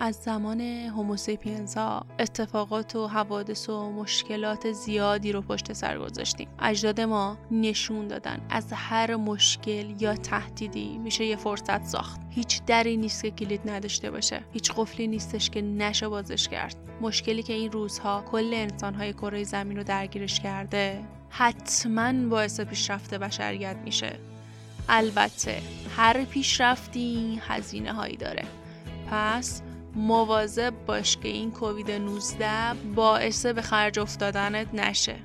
از زمان هوموساپینزا اتفاقات و حوادث و مشکلات زیادی رو پشت سر گذاشتیم. اجداد ما نشون دادن از هر مشکل یا تهدیدی میشه یه فرصت ساخت. هیچ دری نیست که کلید نداشته باشه. هیچ قفلی نیستش که نشه بازش کرد. مشکلی که این روزها کل انسان‌های کره زمین رو درگیرش کرده، حتماً باعث پیشرفت بشریت میشه. البته هر پیشرفتی هزینه هایی داره. پس مواظب باش که این کووید 19 باعث به خرج افتادنت نشه.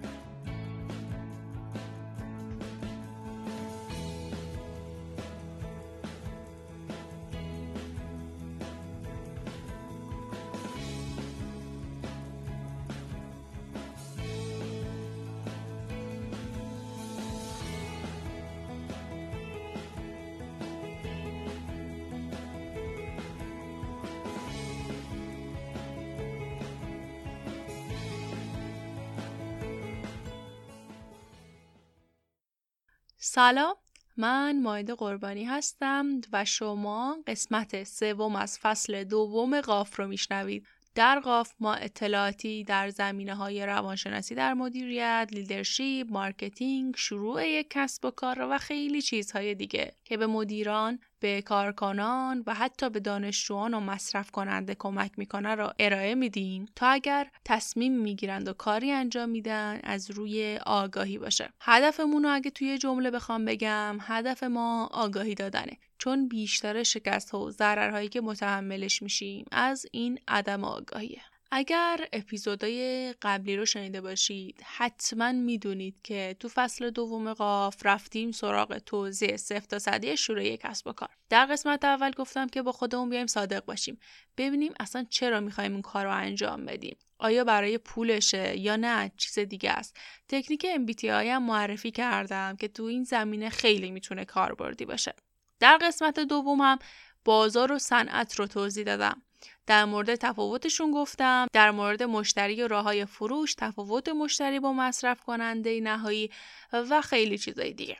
سلام، من مائده قربانی هستم و شما قسمت سوم از فصل دوم قاف رو میشنوید. در قاف ما اطلاعاتی در زمینه‌های روانشناسی در مدیریت، لیدرشپ، مارکتینگ، شروع یک کسب و کار و خیلی چیزهای دیگه که به مدیران، به کارکنان و حتی به دانشجویان و مصرف کننده کمک میکنه را ارائه میدیم تا اگر تصمیم میگیرند و کاری انجام میدن از روی آگاهی باشه. هدفمون رو اگه توی جمله بخوام بگم، هدف ما آگاهی دادنه، چون بیشتر شکست‌ها و ضررهایی که متحملش میشیم از این عدم آگاهیه. اگر اپیزودهای قبلی رو شنیده باشید حتما میدونید که تو فصل دوم قاف رفتیم سراغ توضیح 0 تا 100 شروع یک کسب و کار. در قسمت اول گفتم که با خودمون بیایم صادق باشیم، ببینیم اصلا چرا میخوایم این کار رو انجام بدیم، آیا برای پولشه یا نه چیز دیگه است. تکنیک MBTI هم معرفی کردم که تو این زمینه خیلی میتونه کاربردی باشه. در قسمت دوم هم بازار و صنعت رو توضیح دادم، در مورد تفاوتشون گفتم، در مورد مشتری و راه‌های فروش، تفاوت مشتری با مصرف کننده نهایی و خیلی چیزای دیگه.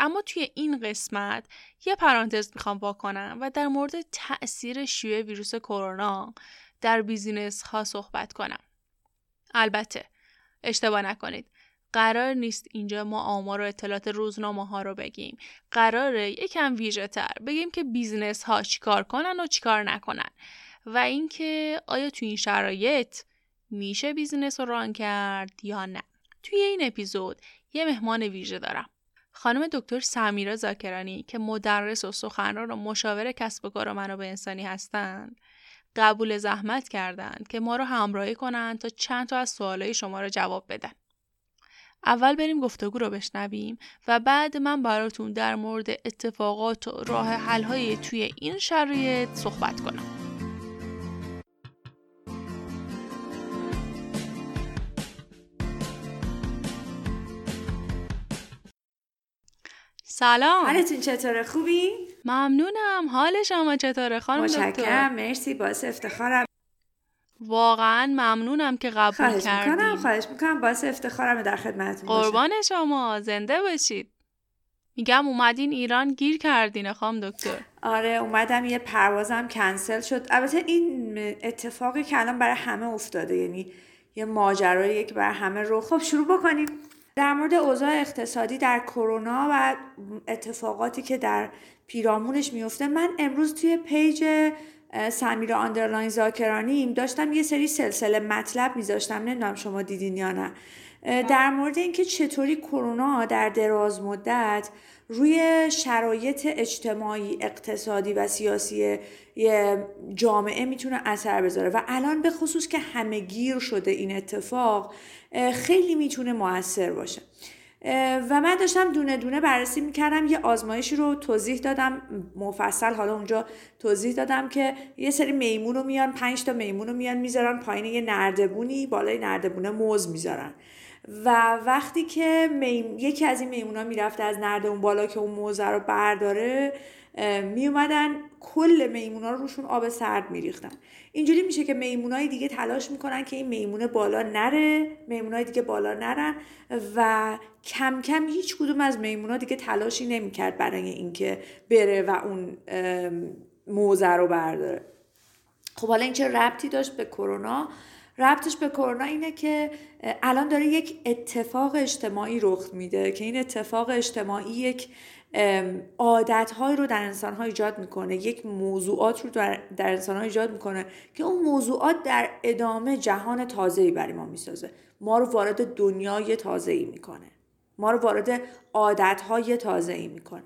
اما توی این قسمت یه پرانتز میخوام وا کنم و در مورد تأثیر شیوع ویروس کرونا در بیزینس ها صحبت کنم. البته اشتباه نکنید، قرار نیست اینجا ما آمار و اطلاعات روزنامه ها رو بگیم. قراره یکم ویژه تر بگیم که بیزنس ها چیکار کنن و چیکار نکنن و اینکه آیا تو این شرایط میشه بیزنس رو ران کرد یا نه. توی این اپیزود یه مهمان ویژه دارم، خانم دکتر سمیرا زاکرانی که مدرس و سخنران و مشاور کسب و کار و منابع انسانی هستند. قبول زحمت کردند که ما رو همراهی کنن تا چند تا از سوالای شما رو جواب بدن. اول بریم گفتگو رو بشنویم و بعد من براتون در مورد اتفاقات و راه حل‌های توی این شرایط صحبت کنم. سلام، حالتون چطوره؟ خوبی؟ ممنونم. حال شما چطوره خانم دکتر؟ متشکرم، مرسی، باعث افتخارم. واقعا ممنونم که قبول کردیم. خواهش میکنم، باعث افتخارم در خدمتتون باشم. قربان شما، زنده باشید. میگم اومدین ایران گیر کردین خانم دکتر. آره اومدم، یه پروازم کنسل شد. البته این اتفاقی که الان برای همه افتاده، یعنی یه ماجراییه که برای همه رو. خب شروع بکنیم در مورد اوضاع اقتصادی در کرونا و اتفاقاتی که در پیرامونش میفته. من امروز توی پیج سمیرا آندرلاین زاکرانی داشتم یه سری سلسله مطلب میذاشتم، نمیدونم شما دیدین یا نه، در مورد اینکه چطوری کرونا در دراز مدت روی شرایط اجتماعی، اقتصادی و سیاسی جامعه میتونه اثر بذاره و الان به خصوص که همه گیر شده این اتفاق خیلی میتونه مؤثر باشه. و من داشتم دونه دونه بررسی میکردم، یه آزمایشی رو توضیح دادم مفصل، حالا اونجا توضیح دادم که یه سری میمون رو میان، 5 تا میمون رو میان میذارن پایین یه نردبونی، بالای نردبونه موز میذارن و وقتی که یکی از این میمونا میرفته از نردبون بالا که اون موزه رو برداره، میومدن کل میمونا رو روشون آب سرد میریختن. اینجوری میشه که میمونای دیگه تلاش میکنن که این میمونه بالا نره، میمونای دیگه بالا نرن و کم کم هیچ کدوم از میمونا دیگه تلاشی نمیکرد برای اینکه بره و اون موزه رو برداره. خب حالا این چه ربطی داشت به کرونا؟ ربطش به کرونا اینه که الان داره یک اتفاق اجتماعی رخ میده که این اتفاق اجتماعی یک عادت‌های رو در انسان‌ها ایجاد میکنه، یک موضوعات رو در انسان‌ها ایجاد میکنه که اون موضوعات در ادامه جهان تازه‌ای برای ما میسازه، ما رو وارد دنیای تازه‌ای میکنه، ما رو وارد عادت‌های تازه‌ای میکنه.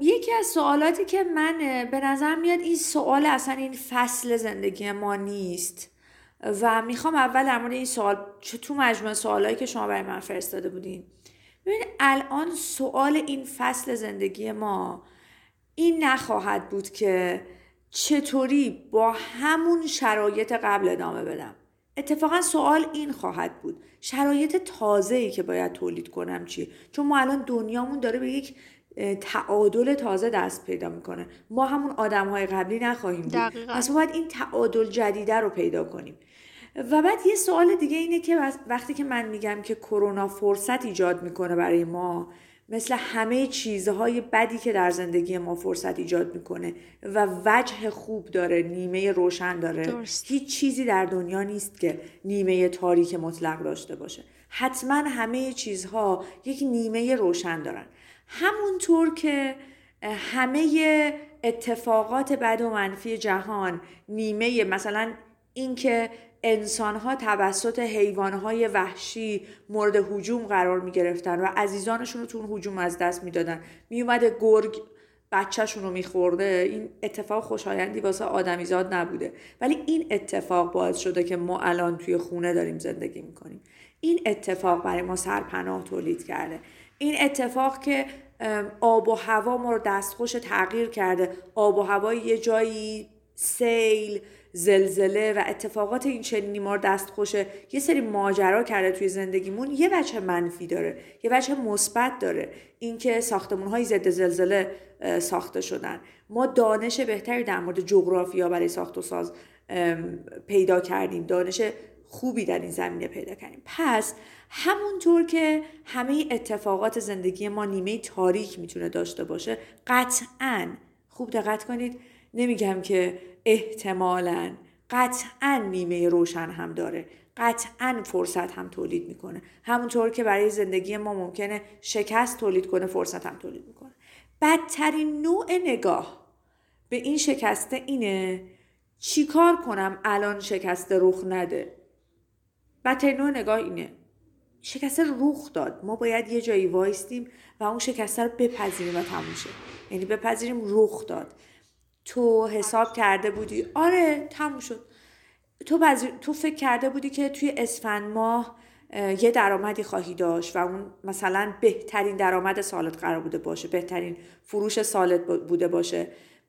یکی از سوالاتی که من به نظر میاد این سوال اصلا این فصل زندگی ما نیست و میخوام اول در مورد این سوال تو مجموع سوالایی که شما برای من فرستاده بودین، ببینید الان سوال این فصل زندگی ما این نخواهد بود که چطوری با همون شرایط قبل ادامه بدم. اتفاقا سوال این خواهد بود شرایط تازه‌ای که باید تولید کنم چیه، چون ما الان دنیامون داره به یک تعادل تازه دست پیدا میکنه، ما همون آدم‌های قبلی نخواهیم بود، پس ما باید این تعادل جدیده رو پیدا کنیم. و بعد یه سوال دیگه اینه که وقتی که من میگم که کرونا فرصت ایجاد میکنه برای ما، مثل همه چیزهای بدی که در زندگی ما فرصت ایجاد میکنه و وجه خوب داره، نیمه روشن داره، هیچ چیزی در دنیا نیست که نیمه تاریک مطلق داشته باشه، حتما همه چیزها یک نیمه روشن دارن. همونطور که همه اتفاقات بد و منفی جهان نیمه، مثلا این که انسان‌ها توسط حیوان‌های وحشی مورد هجوم قرار می‌گرفتن و عزیزانشون رو تو اون هجوم از دست می‌دادن، میومده گرگ بچه‌شون رو می‌خورده، این اتفاق خوشایندی واسه آدمیزاد نبوده، ولی این اتفاق باعث شده که ما الان توی خونه داریم زندگی می‌کنیم. این اتفاق برای ما سرپناه تولید کرده، این اتفاق که آب و هوا ما رو دستخوش تغییر کرده، آب و هوای یه جایی، سیل، زلزله و اتفاقات این چنینی ما رو دستخوش یه سری ماجرا کرده توی زندگیمون، یه وجه منفی داره، یه وجه مثبت داره، اینکه ساختمان‌های ضد زلزله ساخته شدن، ما دانش بهتری در مورد جغرافیا برای ساخت و ساز پیدا کردیم، دانش خوبی در این زمینه پیدا کردیم. پس همونطور که همه اتفاقات زندگی ما نیمه تاریک میتونه داشته باشه، قطعاً، خوب دقت کنید، نمیگم که احتمالاً، قطعاً نیمه روشن هم داره، قطعاً فرصت هم تولید میکنه. همونطور که برای زندگی ما ممکنه شکست تولید کنه، فرصت هم تولید میکنه. بدترین نوع نگاه به این شکسته اینه چیکار کنم الان شکست رخ نده. بدترین نوع نگاه اینه. شکست رخ داد، ما باید یه جایی وایستیم و اون شکست رو بپذیریم و تموم شه. یعنی بپذیریم رخ داد. تو حساب کرده بودی آره تموم شد، تو فکر کرده بودی که توی اسفند ماه یه درآمدی خواهی داشت و اون مثلا بهترین درآمد سالت قرار بوده باشه، بهترین فروش سالت بوده باشه،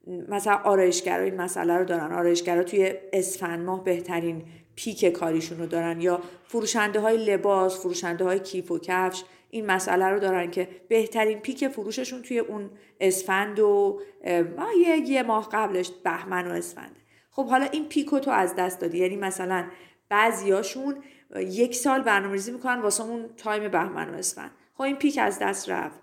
مثلا آرایشگرا این مسئله رو دارن، آرایشگرا توی اسفند ماه بهترین پیک کاریشون رو دارن، یا فروشنده های لباس، فروشنده های کیف و کفش این مسئله رو دارن که بهترین پیک فروششون توی اون اسفند و یه ماه قبلش بهمن و اسفند. خب حالا این پیکو تو از دست دادی، یعنی مثلا بعضیاشون یک سال برنامه‌ریزی میکنن واسه اون تایم بهمن و اسفند، خب این پیک از دست رفت.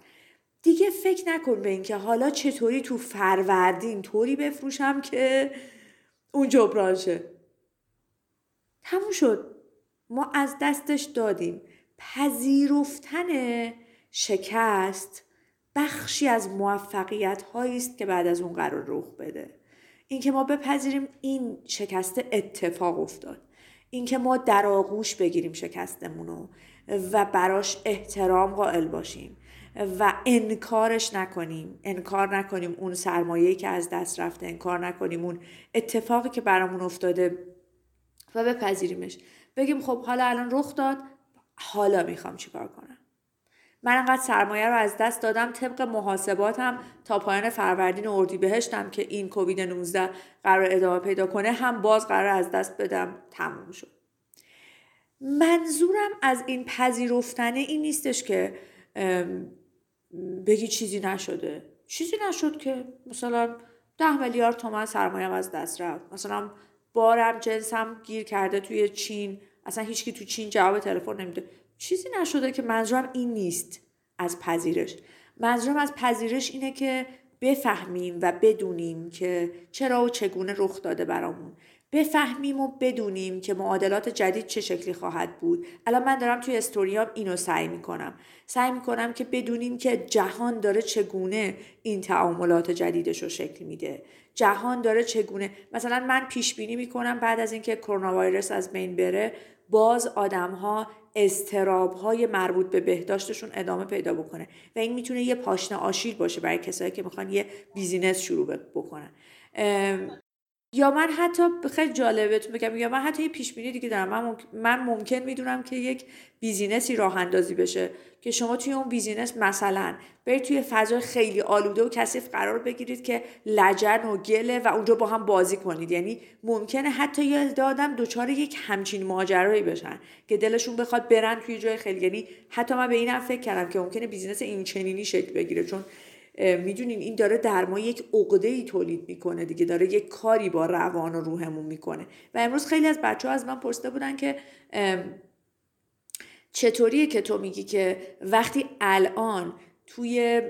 دیگه فکر نکن به اینکه حالا چطوری تو فروردین طوری بفروشم که اون جبران شه. تموم شد، ما از دستش دادیم. پذیرفتن شکست بخشی از موفقیت هایی است که بعد از اون قرار رخ بده. اینکه ما بپذیریم این شکست اتفاق افتاد، اینکه ما در آغوش بگیریم شکستمونو و براش احترام قائل باشیم و انکار نکنیم اون سرمایه‌ای که از دست رفته، انکار نکنیم اون اتفاقی که برامون افتاده و بپذیریمش. بگیم خب حالا الان رخ داد، حالا میخوام چیکار کنم؟ من انقدر سرمایه رو از دست دادم، طبق محاسباتم تا پایان فروردین و اردیبهشتم که این کووید 19 قرار ادامه پیدا کنه هم باز قرار از دست بدم، تموم شد. منظورم از این پذیرفتن این نیستش که بگی چیزی نشده. چیزی نشد که مثلا 10 میلیارد تومان سرمایه‌ام از دست رفت، مثلا بارم جنسم گیر کرده توی چین، اصلا هیچکی تو چین جواب تلفن نمیده، چیزی نشده. که منظورم این نیست از پذیرش. منظورم از پذیرش اینه که بفهمیم و بدونیم که چرا و چگونه رخ داده برامون. بفهمیم و بدونیم که معادلات جدید چه شکلی خواهد بود. الان من دارم توی استوریام اینو سعی میکنم که بدونیم که جهان داره چگونه این تعاملات جدیدش رو شکل میده. جهان داره چگونه، مثلا من پیش بینی میکنم بعد از اینکه کرونا ویروس از بین بره باز آدم‌ها اضطراب‌های مربوط به بهداشتشون ادامه پیدا بکنه و این میتونه یه پاشنه آشیل باشه برای کسایی که میخوان یه بیزینس شروع بکنن. یا من حتی خیلی جالبه تو بگم، یا من حتی یه پیش بینی دیگه دارم، من ممکن میدونم که یک بیزینسی راه اندازی بشه که شما توی اون بیزینس مثلا برید توی فضای خیلی آلوده و کثیف قرار بگیرید که لجن و گله و اونجا با هم بازی کنید. یعنی ممکنه حتی یه عده آدم دوچار یک همچین ماجرایی بشن که دلشون بخواد برن توی جای خیلی، یعنی حتی من به اینم فکر کردم که ممکنه بیزینس این چنینی شکل بگیره، چون میدونیم این داره در ما یک عقده‌ای تولید میکنه دیگه، داره یک کاری با روان و روحمون میکنه. و امروز خیلی از بچه‌ها از من پرسیده بودن که چطوریه که تو میگی که وقتی الان توی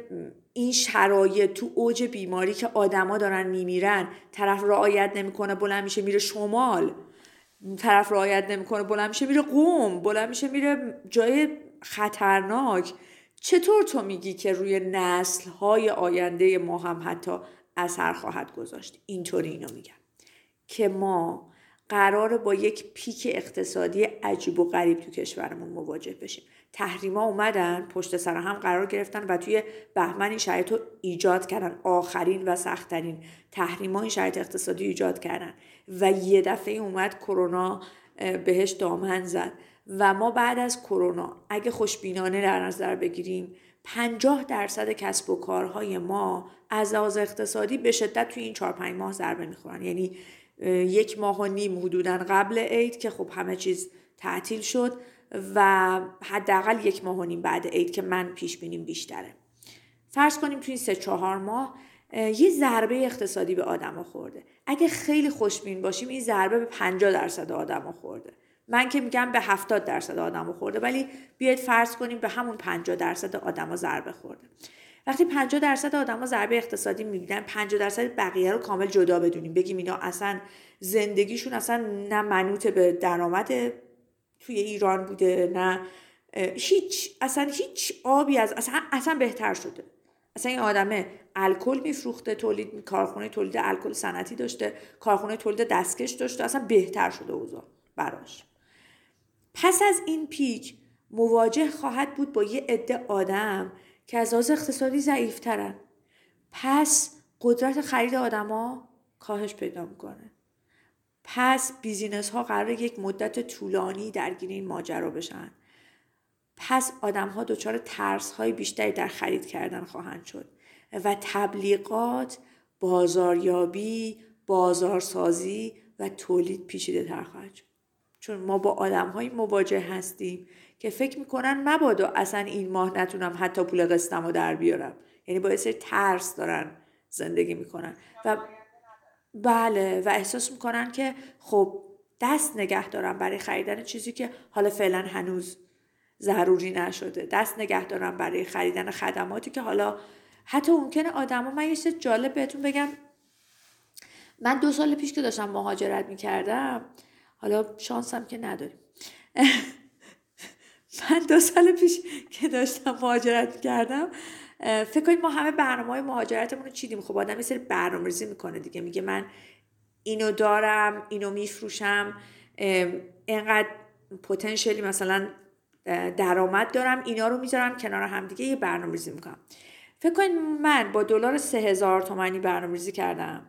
این شرایط تو اوج بیماری که آدما دارن میمیرن طرف رعایت نمیکنه، بلند میشه میره شمال، طرف رعایت نمیکنه بلند میشه میره قم، بلند میشه میره جای خطرناک، چطور تو میگی که روی نسل‌های آینده ما هم حتی اثر خواهد گذاشت؟ اینطوری اینو میگم که ما قراره با یک پیک اقتصادی عجیب و غریب تو کشورمون مواجه بشیم. تحریما اومدن پشت سر هم قرار گرفتن و توی بهمن این شرایط رو ایجاد کردن، آخرین و سخت‌ترین تحریما این شرایط اقتصادی ایجاد کردن و یه دفعه اومد کرونا بهش دامن زد. و ما بعد از کرونا اگه خوشبینانه در نظر بگیریم 50% کسب و کارهای ما از لحاظ اقتصادی به شدت توی این 4-5 ماه ضربه میخورن. یعنی 1.5 ماه حدوداً قبل عید که خب همه چیز تعطیل شد و حداقل 1.5 ماه بعد عید که من پیش بینیم بیشتره. فرض کنیم توی 3-4 ماه یه ضربه اقتصادی به آدما خورده. اگه خیلی خوشبین باشیم این ضربه به 50% آدما خورده. من که میگم به 70% آدمو خورده، ولی بیاید فرض کنیم به همون 50% آدما ضربه خورده. وقتی 50% آدما ضربه اقتصادی میبینن، 50% بقیه رو کامل جدا بدونیم، بگیم اینا اصلا زندگیشون اصلا نه منوط به درآمد توی ایران بوده، نه هیچ، اصلا هیچ آبی از اصلا بهتر شده. اصلا این آدمه الکل میفروخته، کارخونه تولید الکل صنعتی داشته، کارخونه تولید دستکش داشته، اصلا بهتر شده اوضاع براش. پس از این پیک مواجه خواهد بود با یه عده آدم که از لحاظ اقتصادی ضعیف‌ترن. پس قدرت خرید آدما کاهش پیدا میکنه. پس بیزینس ها قراره یک مدت طولانی درگیر این ماجرا بشن. پس آدم ها دچار ترس های بیشتری در خرید کردن خواهند شد و تبلیغات، بازاریابی، بازارسازی و تولید پیچیده تر خواهد شد. چون ما با آدم‌های مواجه هستیم که فکر می‌کنن مبادا اصلا این ماه نتونم حتی پول قسطمو در بیارم، یعنی باعث ترس دارن زندگی می‌کنن و بله و احساس می‌کنن که خب دست نگه دارم برای خریدن چیزی که حالا فعلا هنوز ضروری نشده، دست نگه دارم برای خریدن خدماتی که حالا حتی ممکنه آدم‌ها، من یه چیز جالب بهتون بگم، من 2 سال پیش که داشتم مهاجرت می‌کردم، حالا شانسم که نداریم من 2 سال پیش که داشتم مهاجرت می‌کردم، فکر کنید ما همه برنامه‌های مهاجرتمون رو چیدیم. خب آدم یه سری برنامه‌ریزی می‌کنه دیگه، میگه من اینو دارم، اینو میفروشم، اینقدر پتانسیلی مثلا درآمد دارم، اینا رو میذارم کنار هم دیگه، یه برنامه‌ریزی می‌کنم. فکر کنید من با دلار 3000 تومانی برنامه‌ریزی کردم.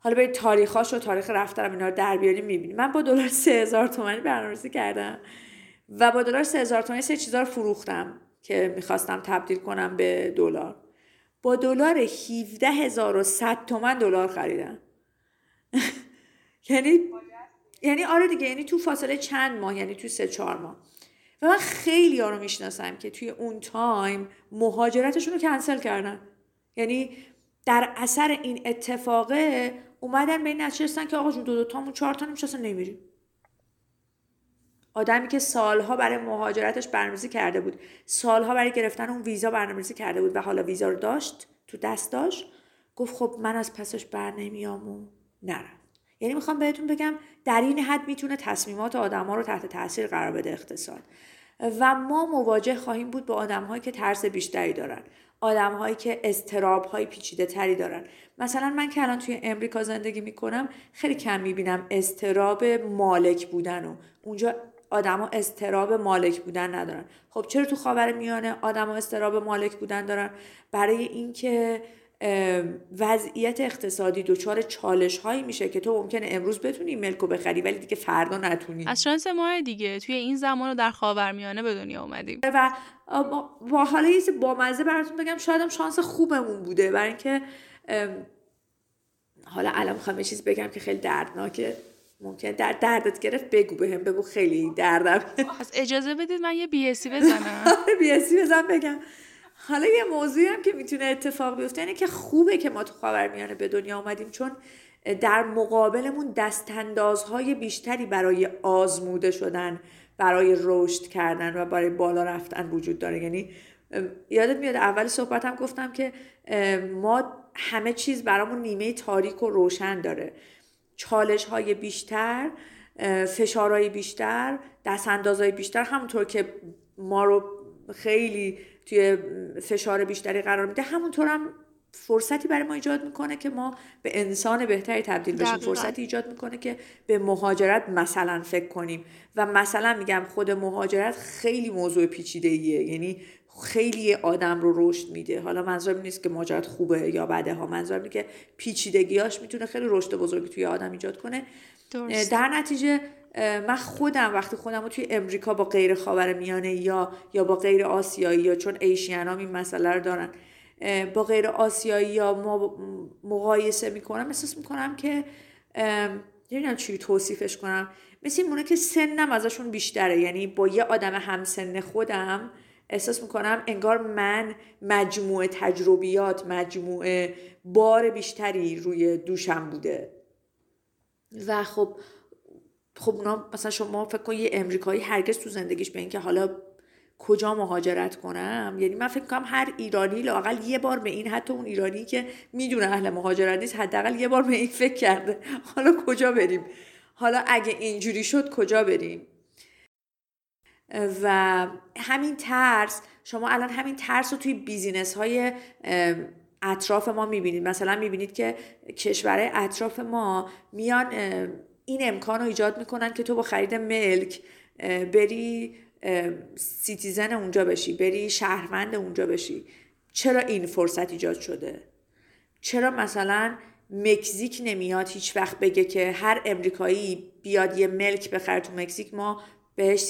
حالا برید تاریخاش و تاریخ رفتنم اینا رو در بیاریم میبینیم. من با دلار 3000 تومانی برنامه‌ریزی کردم و با دلار 3000 تومانی سه چیزا رو فروختم که میخواستم تبدیل کنم به دلار. با دلار 17100 تومان دلار خریدم. یعنی آره دیگه، یعنی تو فاصله چند ماه، یعنی تو 3-4 ماه. و من خیلی ها رو میشناسم که توی اون تایم مهاجرتشون رو کنسل کردن. یعنی در اثر این اتفاقه اومدن به این نتیجه رسیدن که آقا جون 2 تامون 4 تا میشه اصلا نمیریم. آدمی که سالها برای مهاجرتش برنامه‌ریزی کرده بود، سالها برای گرفتن اون ویزا برنامه‌ریزی کرده بود و حالا ویزا رو داشت تو دستاش، گفت خب من از پسش بر نمیام و نرم. یعنی میخوام بهتون بگم در این حد میتونه تصمیمات آدم‌ها رو تحت تاثیر قرار بده اقتصاد. و ما مواجه خواهیم بود با آدم‌هایی که ترس بیشتری دارن، آدم‌هایی که اضطراب‌های پیچیده‌تری دارن. مثلا من که الان توی امریکا زندگی میکنم خیلی کم میبینم اضطراب مالک بودن و اونجا آدم‌ها اضطراب مالک بودن ندارن. خب چرا تو خاورمیانه آدم‌ها اضطراب مالک بودن دارن؟ برای اینکه وضعیت اقتصادی دچار چالش‌هایی میشه که تو ممکنه امروز بتونی ملکو بخری ولی دیگه فردا نتونی. از شانس ما دیگه توی این زمان رو در خاورمیانه به دنیا اومدیم و با حالا یه بامزه براتون بگم شاید هم شانس خوبمون بوده، برای اینکه حالا الان میخوام یه چیز بگم که خیلی دردناکه، ممکنه دردت گرفت بگو بهم، بگو خیلی دردم. پس اجازه بدید من یه بی‌حسی بزنم. بی‌حسی بزنم بگم. حالا یه موضوعی هم که میتونه اتفاق بیفته اینه که خوبه که ما تو خاورمیانه به دنیا اومدیم، چون در مقابلمون دستاندازهای بیشتری برای آزموده شدن، برای رشد کردن و برای بالا رفتن وجود داره. یعنی یادت میاد اول صحبتم گفتم که ما همه چیز برامون نیمه تاریک و روشن داره، چالش‌های بیشتر، فشارهای بیشتر، دستاندازهای بیشتر، همونطور که ما رو خیلی توی فشار بیشتری قرار میده همونطور هم فرصتی برای ما ایجاد میکنه که ما به انسان بهتری تبدیل بشیم، فرصتی ایجاد میکنه که به مهاجرت مثلا فکر کنیم. و مثلا میگم خود مهاجرت خیلی موضوع پیچیده‌ایه، یعنی خیلی آدم رو رشد میده. حالا منظورم نیست که مهاجرت خوبه یا بده ها، منظورم اینه که پیچیدگیاش میتونه خیلی رشد بزرگی توی آدم ایجاد کنه. در نتیجه من خودم وقتی خودم رو توی امریکا با غیر خاورمیانه یا با غیر آسیایی یا چون ایشیان هم این مسئله رو دارن با غیر آسیایی یا مقایسه میکنم، احساس میکنم که نمیدونم چی توصیفش کنم، مثل این مونه که سنم ازشون بیشتره. یعنی با یه آدم همسن خودم احساس میکنم انگار من مجموعه تجربیات، مجموعه بار بیشتری روی دوشم بوده. و خب اونا مثلا شما فکر کن یه امریکایی هرگز تو زندگیش به این که حالا کجا مهاجرت کنم، یعنی من فکر کنم هر ایرانی لااقل یه بار به این، حتی اون ایرانی که میدونه اهل مهاجرت نیست، حداقل یه بار به این فکر کرده حالا کجا بریم، حالا اگه اینجوری شد کجا بریم. و همین ترس، شما الان همین ترس رو توی بیزینس های اطراف ما میبینید. مثلا میبینید که کشورهای اطراف ما میان این امکان رو ایجاد میکنن که تو با خرید ملک بری سیتیزن اونجا بشی، بری شهروند اونجا بشی. چرا این فرصت ایجاد شده؟ چرا مثلا مکزیک نمیاد هیچ وقت بگه که هر امریکایی بیاد یه ملک بخره تو مکزیک ما بهش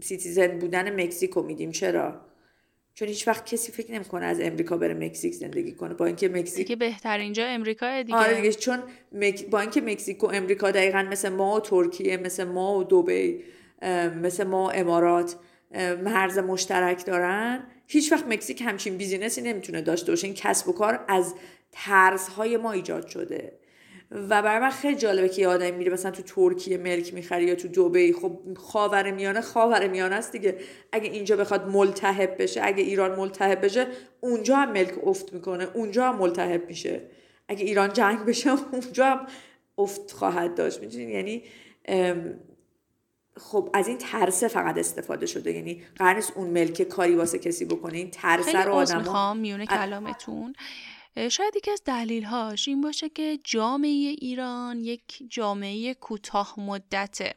سیتیزن بودن مکزیک رو میدیم؟ چرا؟ چون هیچ وقت کسی فکر نمی‌کنه از امریکا بره مکزیک زندگی کنه، با اینکه مکزیک دیگه بهترین جای امریکا دیگه. آره دیگه، چون با اینکه مکزیک و امریکا دقیقاً مثل ما و ترکیه، مثل ما و دبی، مثل ما و امارات مرز مشترک دارن، هیچ وقت مکزیک همچین بیزینسی نمیتونه داشته باشه. این کسب و کار از طرزهای ما ایجاد شده. و برای من خیلی جالبه که یه آدمی میره مثلا تو ترکیه ملک میخره یا تو دبی. خب خاورمیانه است دیگه، اگه اینجا بخواد ملتهب بشه، اگه ایران ملتهب بشه، اونجا هم ملک افت میکنه، اونجا هم ملتهب میشه، اگه ایران جنگ بشه اونجا هم افت خواهد داشت. میدونین یعنی خب از این ترس فقط استفاده شده، یعنی قرار نیست اون ملک کاری واسه کسی بکنه. این ترس رو آدم‌ها میونه کلامتون شاید یکی از دلیل‌هاش این باشه که جامعه ایران یک جامعه کوتاه مدته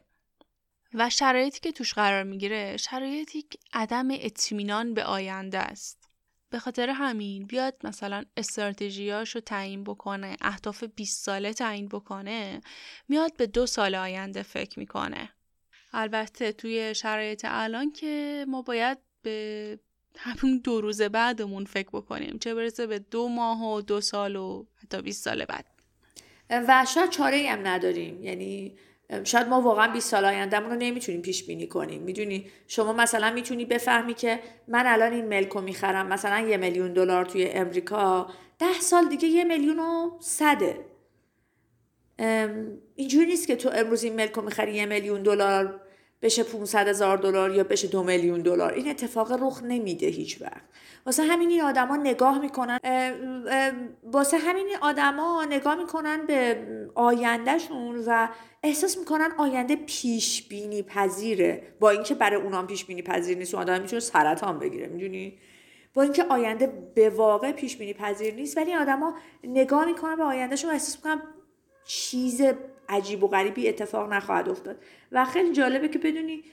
و شرایطی که توش قرار میگیره شرایطی عدم اطمینان به آینده است. به خاطر همین بیاد مثلا استراتژیاشو تعیین بکنه، اهداف 20 ساله تعیین بکنه، میاد به 2 سال آینده فکر میکنه. البته توی شرایط الان که ما باید به همون 2 روز بعدمون فکر بکنیم، چه برسه به 2 ماه و 2 سال و حتی 20 سال بعد. و شاید چاره‌ای هم نداریم، یعنی شاید ما واقعا 20 سال آینده‌مون رو نمیتونیم پیش بینی کنیم. میدونی شما مثلا میتونی بفهمی که من الان این ملک رو میخرم مثلا $1,000,000 توی امریکا، 10 سال دیگه $1,100,000. اینجوری نیست که تو امروز این ملک رو میخری $1,000,000 بشه 500,000 دلار یا بشه 2,000,000 دلار. این اتفاق رخ نمیده هیچ وقت. واسه همین این آدما نگاه میکنن به آیندهشون و احساس میکنن آینده پیش بینی پذیره، با اینکه برای اونام پیش بینی پذیر نیست. اون آدم میتونه سرطان بگیره، میدونی، با اینکه آینده به واقع پیش بینی پذیر نیست، ولی آدما نگاه میکنن به آیندهشون و احساس میکنن چیز عجیب و غریبی اتفاق نخواهد افتاد. و خیلی جالبه که بدونی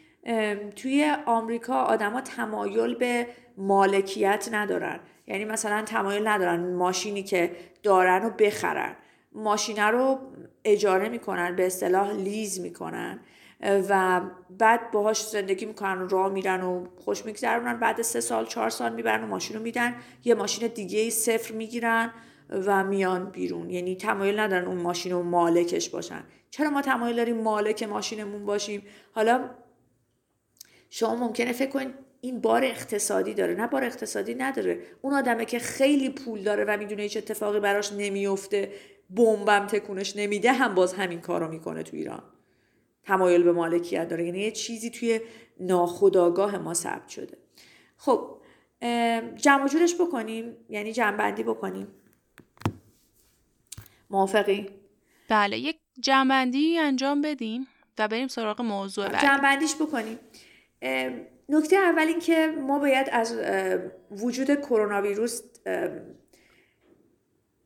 توی آمریکا آدما تمایل به مالکیت ندارن، یعنی مثلا تمایل ندارن ماشینی که دارن رو بخرن، ماشینه رو اجاره میکنن، به اصطلاح لیز میکنن و بعد باهاش زندگی میکنن، راه میرن و خوش میگذرونن. بعد 3 سال 4 سال میبرن و ماشین رو میدن، یه ماشین دیگه صفر میگیرن و میان بیرون. یعنی تمایل ندارن اون ماشین رو مالکش باشن. چرا ما تمایل داریم مالک ماشینمون باشیم؟ حالا شما ممکنه فکر کنید این بار اقتصادی داره. نه، بار اقتصادی نداره. اون آدمه که خیلی پول داره و میدونه هیچ اتفاقی براش نمیفته، بمبم تکونش نمیده، هم باز همین کارو میکنه تو ایران. تمایل به مالکیت داره، یعنی یه چیزی توی ناخودآگاه ما ثبت شده. خب جمع و جورش بکنیم، یعنی جمع بندی بکنیم. موافقی؟ بله، یک جمع‌بندی انجام بدیم و بریم سراغ موضوع بعد. جمع‌بندیش بکنیم. نکته اول این که ما باید از وجود کرونا ویروس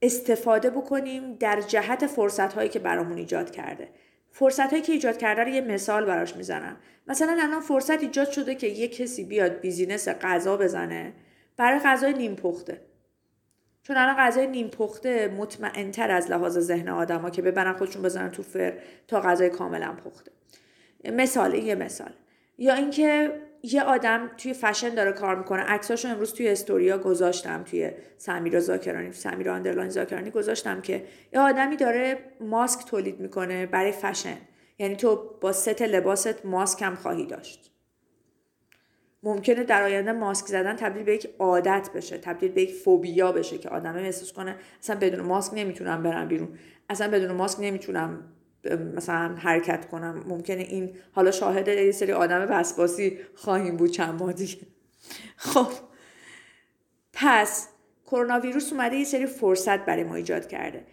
استفاده بکنیم در جهت فرصت‌هایی که برامون ایجاد کرده. فرصت‌هایی که ایجاد کرده رو یه مثال براش میزنم. مثلا الان فرصت ایجاد شده که یه کسی بیاد بیزینس غذا بزنه برای غذای نیم پخته. چون الان غذای نیم پخته مطمئن‌تر از لحاظ ذهن آدم‌ها که ببرن خودشون بزنن تو فر تا غذای کاملا پخته. مثال، این یه مثال. یا اینکه یه آدم توی فشن داره کار میکنه. عکساشو امروز توی استوریا گذاشتم، توی سمیرا آندرلاین زاکرانی گذاشتم که یه آدمی داره ماسک تولید میکنه برای فشن. یعنی تو با ست لباست ماسک هم خواهی داشت. ممکنه در آینده ماسک زدن تبدیل به یک عادت بشه، تبدیل به یک فوبیا بشه که آدمه احساس کنه اصلا بدون ماسک نمیتونم برم بیرون، اصلا بدون ماسک نمیتونم مثلا حرکت کنم. ممکنه این حالا شاهد یه سری آدم وسواسی خواهیم بود چند ماه دیگه. خب پس کرونا ویروس اومده یه سری فرصت برای ما ایجاد کرده.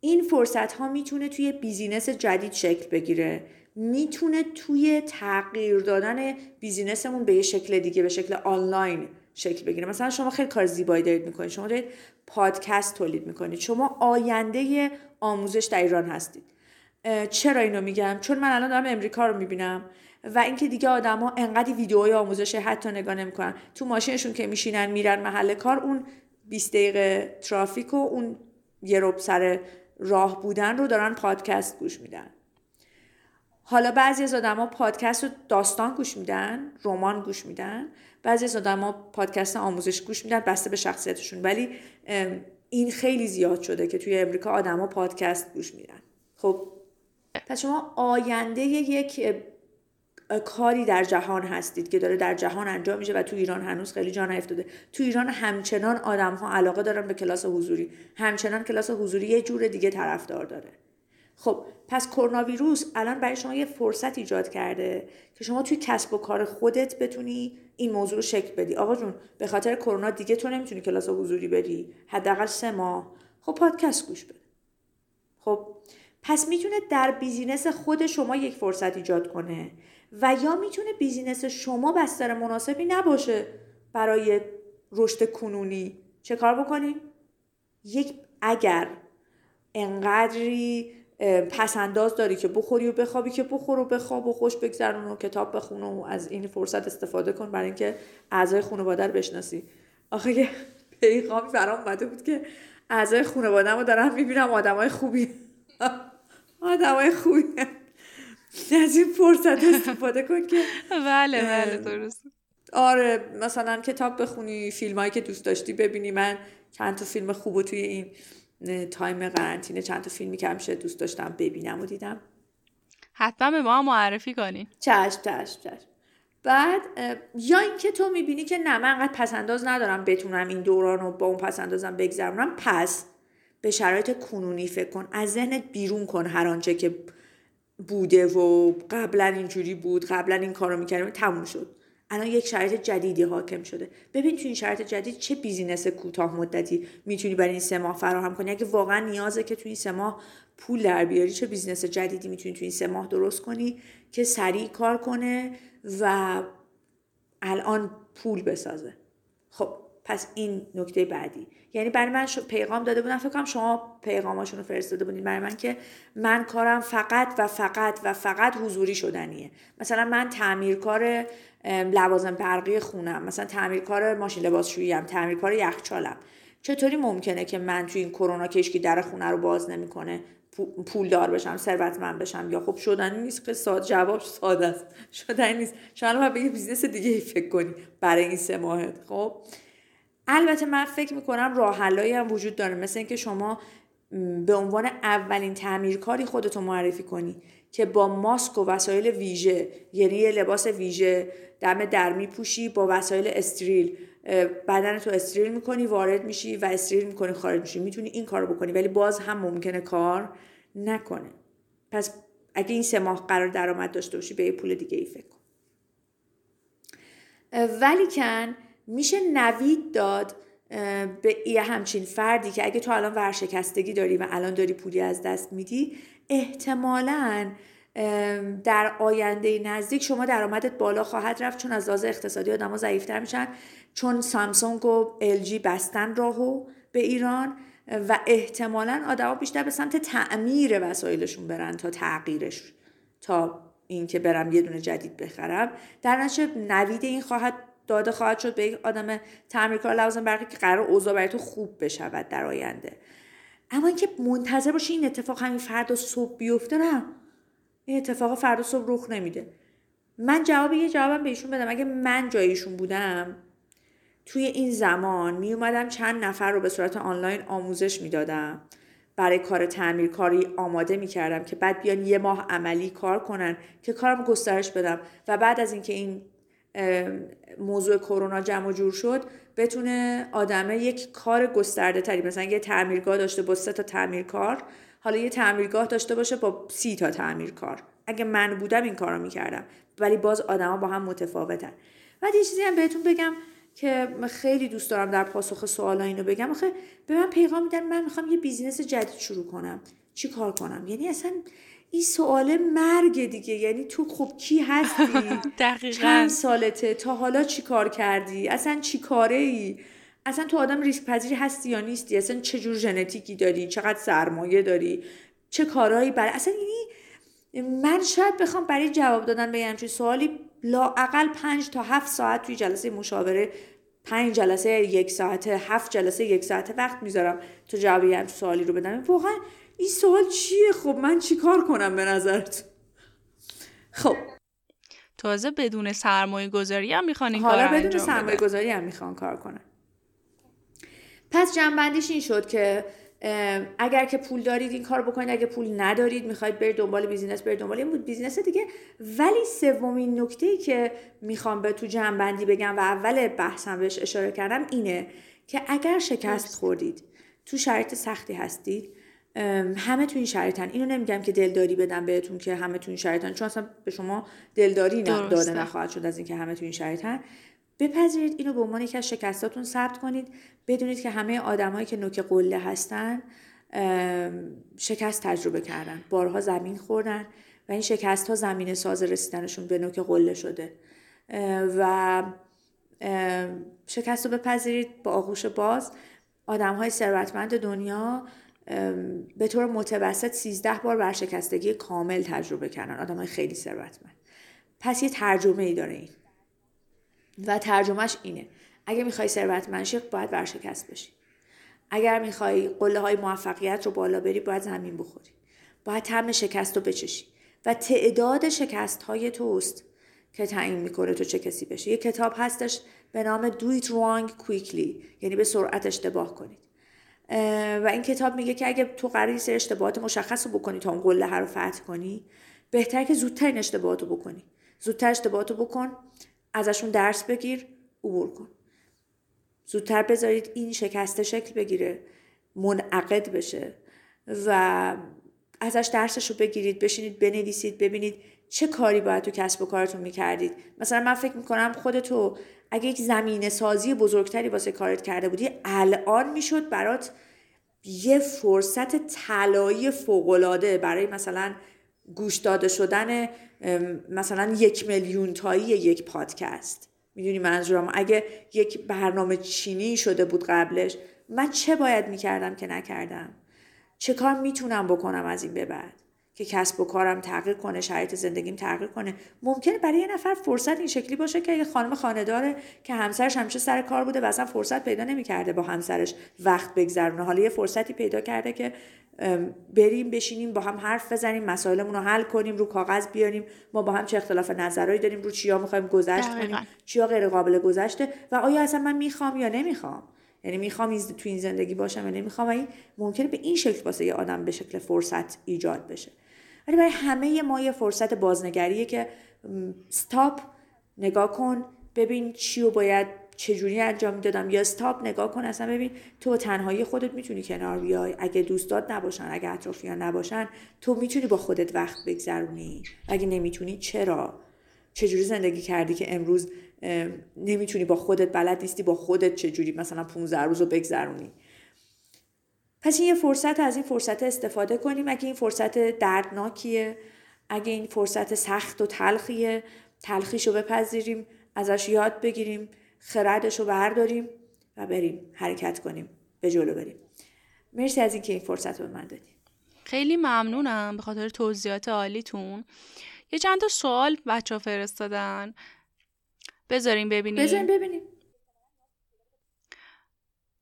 این فرصت ها میتونه توی بیزینس جدید شکل بگیره، میتونه توی تغییر دادن بیزینسمون به یه شکل دیگه، به شکل آنلاین شکل بگیره. مثلا شما خیلی کار زیبایی دارید میکنید، شما دارید پادکست تولید میکنید، شما آینده آموزش در ایران هستید. چرا اینو میگم؟ چون من الان دارم امریکا رو میبینم و اینکه دیگه آدما انقدر ویدیوهای آموزشی حتی نگاه نمیکنن، تو ماشینشون که میشینن میرن محل کار، اون 20 دقیقه ترافیک و اون یه ربع سر راه بودن رو دارن پادکست گوش میدن. حالا بعضی از آدما پادکست رو داستان گوش میدن، رمان گوش میدن، بعضی از آدما پادکست آموزش گوش میدن، بسته به شخصیتشون. ولی این خیلی زیاد شده که توی امریکا آدما پادکست گوش میدن. خب پس شما آینده یک کاری در جهان هستید که داره در جهان انجام میشه و تو ایران هنوز خیلی جا نیفتاده. تو ایران همچنان آدم‌ها علاقه دارن به کلاس حضوری، همچنان کلاس حضوری یه جور دیگه طرفدار داره. خب پس کرونا ویروس الان برای شما یه فرصت ایجاد کرده که شما توی کسب و کار خودت بتونی این موضوع رو شکل بدی. آقا جون، به خاطر کرونا دیگه تو نمیتونی کلاس حضوری بدی، حداقل 3 ماه. خب پادکست گوش بده. خب پس میتونه در بیزینس خود شما یک فرصت ایجاد کنه و یا میتونه بیزینس شما بستر مناسبی نباشه برای رشد کنونی. چه کار بکنیم؟ اگر انقدری پسنداز داری که بخوری و بخوابی، که بخور و بخواب و خوش بگذرون و کتاب بخون و از این فرصت استفاده کن برای اینکه اعضای خانواده رو بشناسی. آخه یه پیغامی برام اومده بود که اعضای خانواده‌مو دارم میبینم، آدمای خوبی، آدمای خوبی، از این فرصت استفاده کن که بله درست. آره، مثلا کتاب بخونی، فیلمایی که دوست داشتی ببینی. من چند تا فیلم خوبو توی این تایم قرنطینه، چند تا فیلمی که همیشه دوست داشتم ببینم و دیدم. حتما به ما معرفی کنی. چشم. بعد یا اینکه تو میبینی که نه، من انقدر پسنداز ندارم بتونم این دوران رو با اون پسندازم بگذرونم، پس به شرایط کنونی فکر کن، از ذهنت بیرون کن هر آنچه که بوده و قبلا اینجوری بود، قبلا این کارو میکردیم، تموم شد. الان یک شرایط جدیدی حاکم شده. ببین تو این شرایط جدید چه بیزینس کوتاه مدتی میتونی برای این 3 ماه فراهم کنی. اگه واقعا نیازه که تو این 3 ماه پول در بیاری، چه بیزینس جدیدی میتونی تو این 3 ماه درست کنی که سریع کار کنه و الان پول بسازه. خب پس این نکته بعدی، یعنی برای من پیغام داده بودن، فکر کنم شما پیغاماشون رو فرستاده بودین برای من که من کارم فقط حضوری شدنیه. مثلا من تعمیرکار لوازم برقی خونم، مثلا تعمیرکار ماشین لباسشویی‌ام، تعمیرکار یخچالم. چطوری ممکنه که من تو این کرونا کشکی در خونه رو باز نمی‌کنه پولدار بشم، ثروتمند بشم؟ یا خب شدنی نیست. قصاد جواب ساده است، شدنی نیست. شما به یه بیزنس دیگه فکر کنی برای این 3 ماه. خب البته من فکر میکنم راه حلایی هم وجود داره، مثل اینکه شما به عنوان اولین تعمیرکاری خودتو معرفی کنی که با ماسک و وسایل ویژه، یعنی یه لباس ویژه دم در میپوشی، با وسایل استریل بدنتو استریل میکنی، وارد میشی و استریل میکنی، خارج میشی. میتونی این کار بکنی ولی باز هم ممکنه کار نکنه. پس اگه این 3 ماه قرار درآمد داشته باشی، به یه پول دیگه ای فکر کن. ولیکن میشه نوید داد به یه همچین فردی که اگه تو الان ورشکستگی داری و الان داری پولی از دست میدی، احتمالاً در آینده نزدیک شما درآمدت بالا خواهد رفت، چون از لحاظ اقتصادی آدم‌ها ضعیف‌تر میشن، چون سامسونگ و LG بستن راهو به ایران و احتمالاً آدم‌ها بیشتر به سمت تعمیر وسایلشون برن تا تغییرش، تا اینکه برم یه دونه جدید بخرم. در نتیجه نوید این خواهد داده خواهد شد به یک آدم تعمیرکار لوازم برقی که قرار اوضاع برای تو خوب بشود در آینده. اما اینکه منتظر باشی این اتفاق همین فردا صبح بیفته، نه، این اتفاق فردا صبح رخ نمیده. من جوابم به ایشون بدم. اگه من جای ایشون بودم توی این زمان، می اومدم چند نفر رو به صورت آنلاین آموزش میدادم، برای کار تعمیرکاری آماده میکردم که بعد بیان 1 ماه عملی کار کنن که کارم گسترش بدم و بعد از اینکه این موضوع کرونا جمع و جور شد، بتونه آدمه یک کار گسترده تری، مثلا یه تعمیرگاه داشته با 3 تا تعمیرکار، حالا یه تعمیرگاه داشته باشه با 30 تا تعمیرکار. اگه من بودم این کارو میکردم، ولی باز آدما با هم متفاوتن. و یه چیزی هم بهتون بگم که من خیلی دوست دارم در پاسخ سوالا اینو بگم. آخه به من پیغام میدن من میخوام یه بیزینس جدید شروع کنم، چی کار کنم؟ یعنی اصلا این سوال مرگ دیگه. یعنی تو خب کی هستی؟ دقیقاً چند سالته؟ تا حالا چی کار کردی؟ اصلا چی کاره ای؟ اصلا تو آدم ریسک پذیری هستی یا نیستی؟ اصلا چه جور ژنتیکی داری؟ چقدر سرمایه داری؟ چه کارهایی برای اصلا؟ یعنی من شاید بخوام برای جواب دادن به همچین سوالی لااقل 5 تا 7 ساعت توی جلسه مشاوره، 5 جلسه 1 ساعته، 7 جلسه 1 ساعته وقت میذارم تا جواب همین سوالی رو بدم. واقعاً این سوال چیه؟ خب من چی کار کنم به نظرت؟ خب تازه بدون سرمایه گذاری هم میخوان این کار انجام بدن. حالا بدون سرمایه گذاری هم میخوان کار کنن. پس جنبندیش این شد که اگر که پول دارید این کار بکنید، اگه پول ندارید میخواید برید دنبال بیزینس، برید دنبال این بود بیزینس دیگه. ولی سومین نکته‌ای که میخوام به تو جنبندی بگم و اول بحثم بهش اشاره کردم اینه که اگر شکست خوردید، تو شرایط سختی هستید، همه تو این شرایطن. اینو نمیگم که دلداری بدم بهتون که همه تو این شرایطن، چون اصلا به شما دلداری داده نخواهد شد از اینکه همه تو این شرایطن. بپذیرید اینو به عنوان یک از شکستاتون ثبت کنید. بدونید که همه آدمایی که نوک قله هستن شکست تجربه کردن، بارها زمین خوردن و این شکست ها زمینه ساز رسیدنشون به نوک قله شده. و شکست رو بپذیرید با آغوش باز. آدم‌های ثروتمند دنیا به طور متوسط 13 بار ورشکستگی کامل تجربه کردن، آدمای خیلی ثروتمند. پس یه ترجمه‌ای داره این و ترجمهش اینه: اگه می‌خوای ثروتمند شی باید ورشکست بشی. اگر می‌خوای قله‌های موفقیت رو بالا بری باید زمین بخوری. باید طعم شکست رو بچشی و تعداد شکست‌های توست که تعیین می‌کنه تو چه کسی بشی. یه کتاب هستش به نام Do It Wrong Quickly، یعنی به سرعت اشتباه کنید. و این کتاب میگه که اگه تو قراری سر اشتباهات مشخص رو بکنی تا اون قله رو فتح کنی، بهتر که زودتر این اشتباهات رو بکنی. زودتر اشتباهات رو بکن، ازشون درس بگیر، عبور کن. زودتر بذارید این شکست شکل بگیره، منعقد بشه و ازش درسش رو بگیرید، بشینید بنویسید، ببینید چه کاری باید تو کسب و کارتون میکردید. مثلا من فکر میکنم خودتو اگه یک زمینه سازی بزرگتری واسه کارت کرده بودی، الان میشد برات یه فرصت طلایی فوق‌العاده برای مثلا گوش داده شدن مثلا 1 میلیون تایی یک پادکست. میدونی منظورم؟ اگه یک برنامه چینی شده بود قبلش، من چه باید میکردم که نکردم؟ چه کار میتونم بکنم از این به بعد که کسب و کارم تغییر کنه، شرایط زندگیم تغییر کنه؟ ممکنه برای یه نفر فرصت این شکلی باشه که یه خانم خانه‌داره که همسرش همیشه سر کار بوده و اصلا فرصت پیدا نمی‌کرده با همسرش وقت بگذرونه، حالا یه فرصتی پیدا کرده که بریم بشینیم با هم حرف بزنیم، مسائلمون رو حل کنیم، رو کاغذ بیاریم، ما با هم چه اختلاف نظرایی داریم، رو چیا می‌خوایم گذشت کنیم، چیا غیر قابل گذشته و آیا اصلا من می‌خوام یا نمی‌خوام، یعنی می‌خوام تو این زندگی باشم یا نمی‌خوام. این ممکنه به این شکل واسه یه آدم به شکل فرصت ایجاد بشه. ولی برای همه ما یه فرصت بازنگریه که استاپ، نگاه کن ببین چی رو باید چجوری انجام میدادم، یا استاپ، نگاه کن اصلا ببین تو تنهایی خودت میتونی کنار بیای، اگه دوستات نباشن، اگه اطرافیان نباشن، تو میتونی با خودت وقت بگذرونی، اگه نمیتونی چرا؟ چجوری زندگی کردی که امروز نمیتونی با خودت، بلد نیستی با خودت چجوری مثلا 15 روز رو بگذرونی؟ پس این یه فرصت، از این فرصت استفاده کنیم. اگه این فرصت دردناکیه، اگه این فرصت سخت و تلخیه، تلخیشو بپذیریم، ازش یاد بگیریم، خردشو برداریم و بریم حرکت کنیم، به جلو بریم. مرسی از اینکه این فرصت رو به من دادیم. خیلی ممنونم به خاطر توضیحات عالیتون. یه چند تا سوال بچه‌ها فرستادن، بذاریم ببینیم.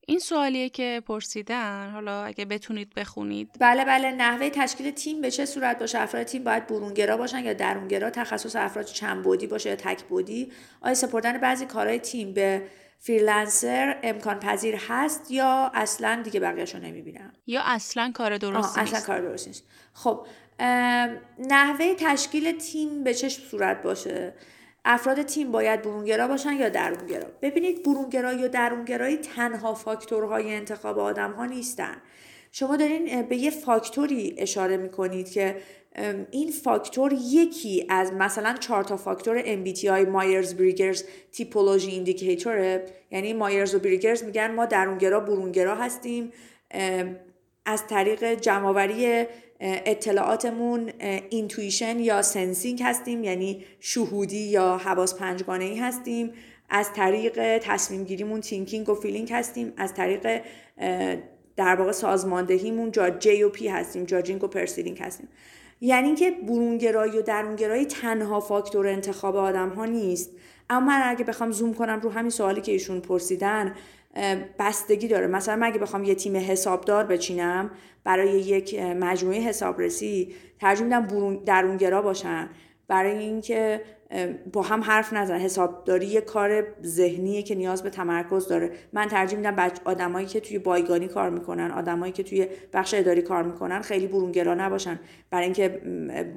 این سوالیه که پرسیدن، حالا اگه بتونید بخونید. بله، نحوه تشکیل تیم به چه صورت باشه؟ افراد تیم باید برونگرا باشن یا درونگرا؟ تخصص افراد چند بعدی باشه یا تک بعدی؟ آیا سپردن بعضی کارهای تیم به فریلنسر امکان پذیر هست یا اصلا دیگه بقیه‌شو نمیبینم؟ یا اصلا کار درستی نیست. خب نحوه تشکیل تیم به چه صورت باشه؟ افراد تیم باید برونگرا باشن یا درونگرا؟ ببینید، برونگرا یا درونگرایی تنها فاکتورهای انتخاب آدم‌ها نیستن. شما دارین به یه فاکتوری اشاره می‌کنید که این فاکتور یکی از مثلا 4 تا فاکتور MBTI مایرز بریگرز تیپولوژی ایندیکیتوره. یعنی مایرز و بریگرز میگن ما درونگرا برونگرا هستیم، از طریق جمع‌آوری اطلاعاتمون اینتویشن یا سنسینگ هستیم، یعنی شهودی یا حواس پنجگانه‌ای هستیم، از طریق تصمیم گیریمون تینکینگ و فیلینگ هستیم، از طریق در واقع سازماندهیمون جی و پی هستیم، جاجینگ و پرسیدینگ هستیم. یعنی که برونگرایی و درونگرایی تنها فاکتور انتخاب آدم‌ها نیست. اما من اگه بخوام زوم کنم رو همین سوالی که ایشون پرسیدن، بستگی داره. مثلا من اگه بخوام یه تیم حسابدار بچینم برای یک مجموعه حسابرسی، ترجیح میدم درونگرا باشن، برای اینکه با هم حرف نزنن. حسابداری یه کار ذهنیه که نیاز به تمرکز داره. من ترجیح میدم آدمایی که توی بایگانی کار میکنن، آدمایی که توی بخش اداری کار میکنن، خیلی برونگرا نباشن، برای اینکه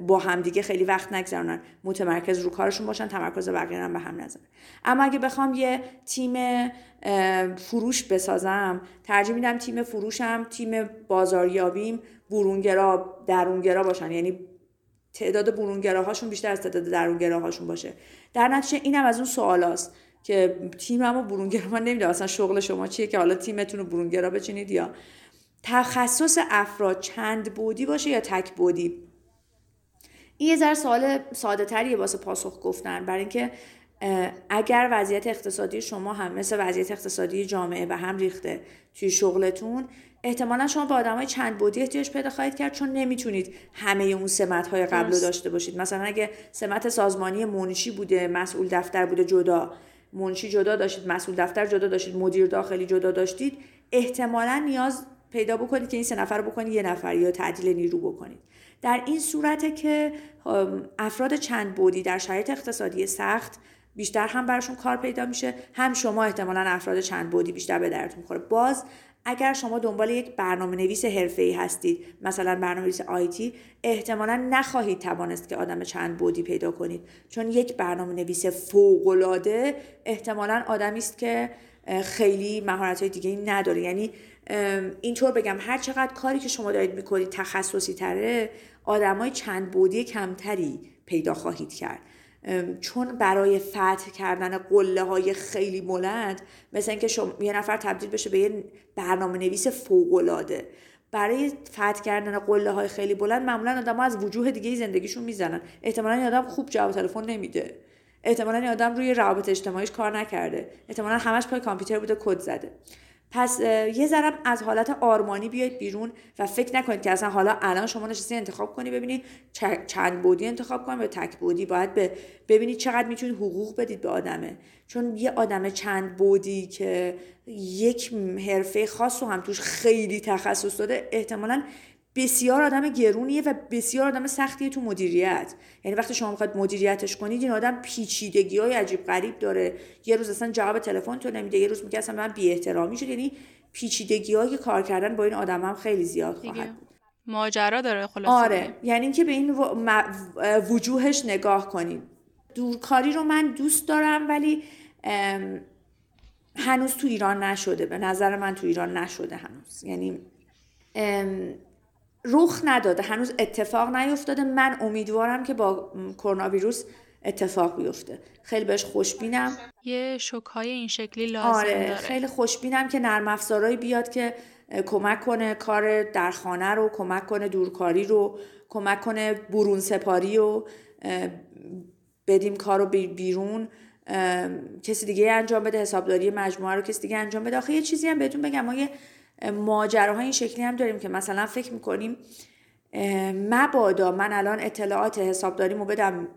با همدیگه خیلی وقت نگذرونن، متمرکز رو کارشون باشن، تمرکز بقیه هم به هم نزنن. اما اگه بخوام یه تیم فروش بسازم، ترجیح میدم تیم فروشم، تیم بازاریابیم برونگرا درونگرا باشن، یعنی تعداد برونگراهاشون بیشتر از تعداد درونگراهاشون باشه. در نتیجه اینم از اون سوالاست که تیممو برونگرا، من نمیدونم اصلا شغل شما چیه که حالا تیمتون رو برونگرا بچینید، یا تخصص افراد چند بعدی باشه یا تک بعدی. این یه ذره سوال ساده تریه واسه پاسخ گفتن، برای اینکه اگر وضعیت اقتصادی شما هم مثل وضعیت اقتصادی جامعه به هم ریخته توی شغلتون، احتمالا شما با آدمای چند بعدی احتیاج پیدا خواهید کرد، چون نمیتونید همه اون سمت‌های قبل رو داشته باشید. مثلا اگه سمت سازمانی منشی بوده، مسئول دفتر بوده جدا، منشی جدا داشتید، مسئول دفتر جدا داشتید، مدیر داخلی جدا داشتید، احتمالا نیاز پیدا بکنید که این 3 نفر رو بکنید یه نفر یا تعدیل نیرو بکنید. در این صورته که افراد چند بعدی در شرایط اقتصادی سخت بیشتر هم براشون کار پیدا میشه، هم شما احتمالاً افراد چند بعدی بیشتر به دردتون می‌خوره. باز اگر شما دنبال یک برنامه‌نویس حرفه‌ای هستید، مثلا برنامه‌نویس آیتی، احتمالاً نخواهید توانست که آدم چند بعدی پیدا کنید، چون یک برنامه‌نویس فوق‌العاده احتمالاً آدمی است که خیلی مهارت‌های دیگه‌ای نداره. یعنی اینطور بگم هر چقدر کاری که شما دارید می‌کنید تخصصی تره، آدمای چند بعدی کمتری پیدا خواهید کرد، چون برای فتح کردن قله‌های خیلی بلند مثلا اینکه یه نفر تبدیل بشه به یه برنامه‌نویس فوق‌العاده، برای فتح کردن قله‌های خیلی بلند معمولا آدم‌ها از وجوه دیگه‌ای زندگیشون میزنن. احتمالاً این آدم خوب جواب تلفن نمیده، احتمالاً این آدم روی روابط اجتماعیش کار نکرده، احتمالاً همش پای کامپیوتر بوده کد زده. پس یه ذره از حالت آرمانی بیاید بیرون و فکر نکنید که اصلا حالا الان شما نشستی انتخاب کنی ببینید چند بعدی انتخاب کنید یا تک بعدی. باید ببینید چقدر میتونید حقوق بدید به آدمه، چون یه آدم چند بعدی که یک حرفه خاص رو هم توش خیلی تخصص داره احتمالاً بسیار آدم گرونیه و بسیار آدم سختیه تو مدیریت. یعنی وقتی شما میخواید مدیریتش کنید این آدم پیچیدگی‌های عجیب غریب داره، یه روز اصلا جواب تلفن تو نمیده، یه روز میگه اصلا من بی‌احترامی شد. یعنی پیچیدگی‌های که کار کردن با این آدم هم خیلی زیاد خواهد بود، ماجرا داره خلاصه. آره، یعنی اینکه به این وجوهش نگاه کنید. دورکاری رو من دوست دارم ولی هنوز تو ایران نشده، به نظر من تو ایران نشده هنوز، یعنی رخ نداده، هنوز اتفاق نیفتاده. من امیدوارم که با کرونا ویروس اتفاق بیفته، خیلی بهش خوشبینم. یه شوک‌های این شکلی لازم داره. خیلی خوشبینم که نرم افزارهایی بیاد که کمک کنه کار در خانه رو، کمک کنه دورکاری رو، کمک کنه برون سپاری رو، بدیم کار رو بیرون، کسی دیگه انجام بده، حسابداری مجموعه رو کسی دیگه انجام بده. آخه یه چیزی هم بهتون بگم، ما یه ماجراهای این شکلی هم داریم که مثلا فکر میکنیم مبادا من الان اطلاعات حسابداریمو بدم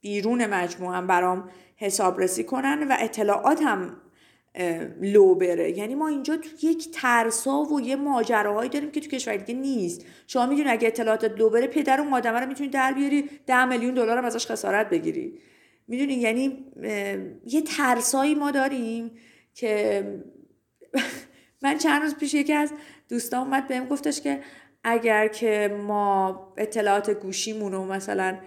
بیرون مجموعه هم برام حسابرسی کنن و اطلاعاتم لو بره. یعنی ما اینجا تو یک ترسا و یه ماجراهایی داریم که تو کشور دیگه نیست. شما میدونید اگه اطلاعاتت لو بره پدر اون آدمه رو میتونی در بیاری، $10 میلیون هم ازش خسارت بگیری. میدونید یعنی یه ترسایی ما داریم که من چند روز پیش یکی از دوستان اومد بهم گفتش که اگر که ما اطلاعات گوشیمون رو مثلا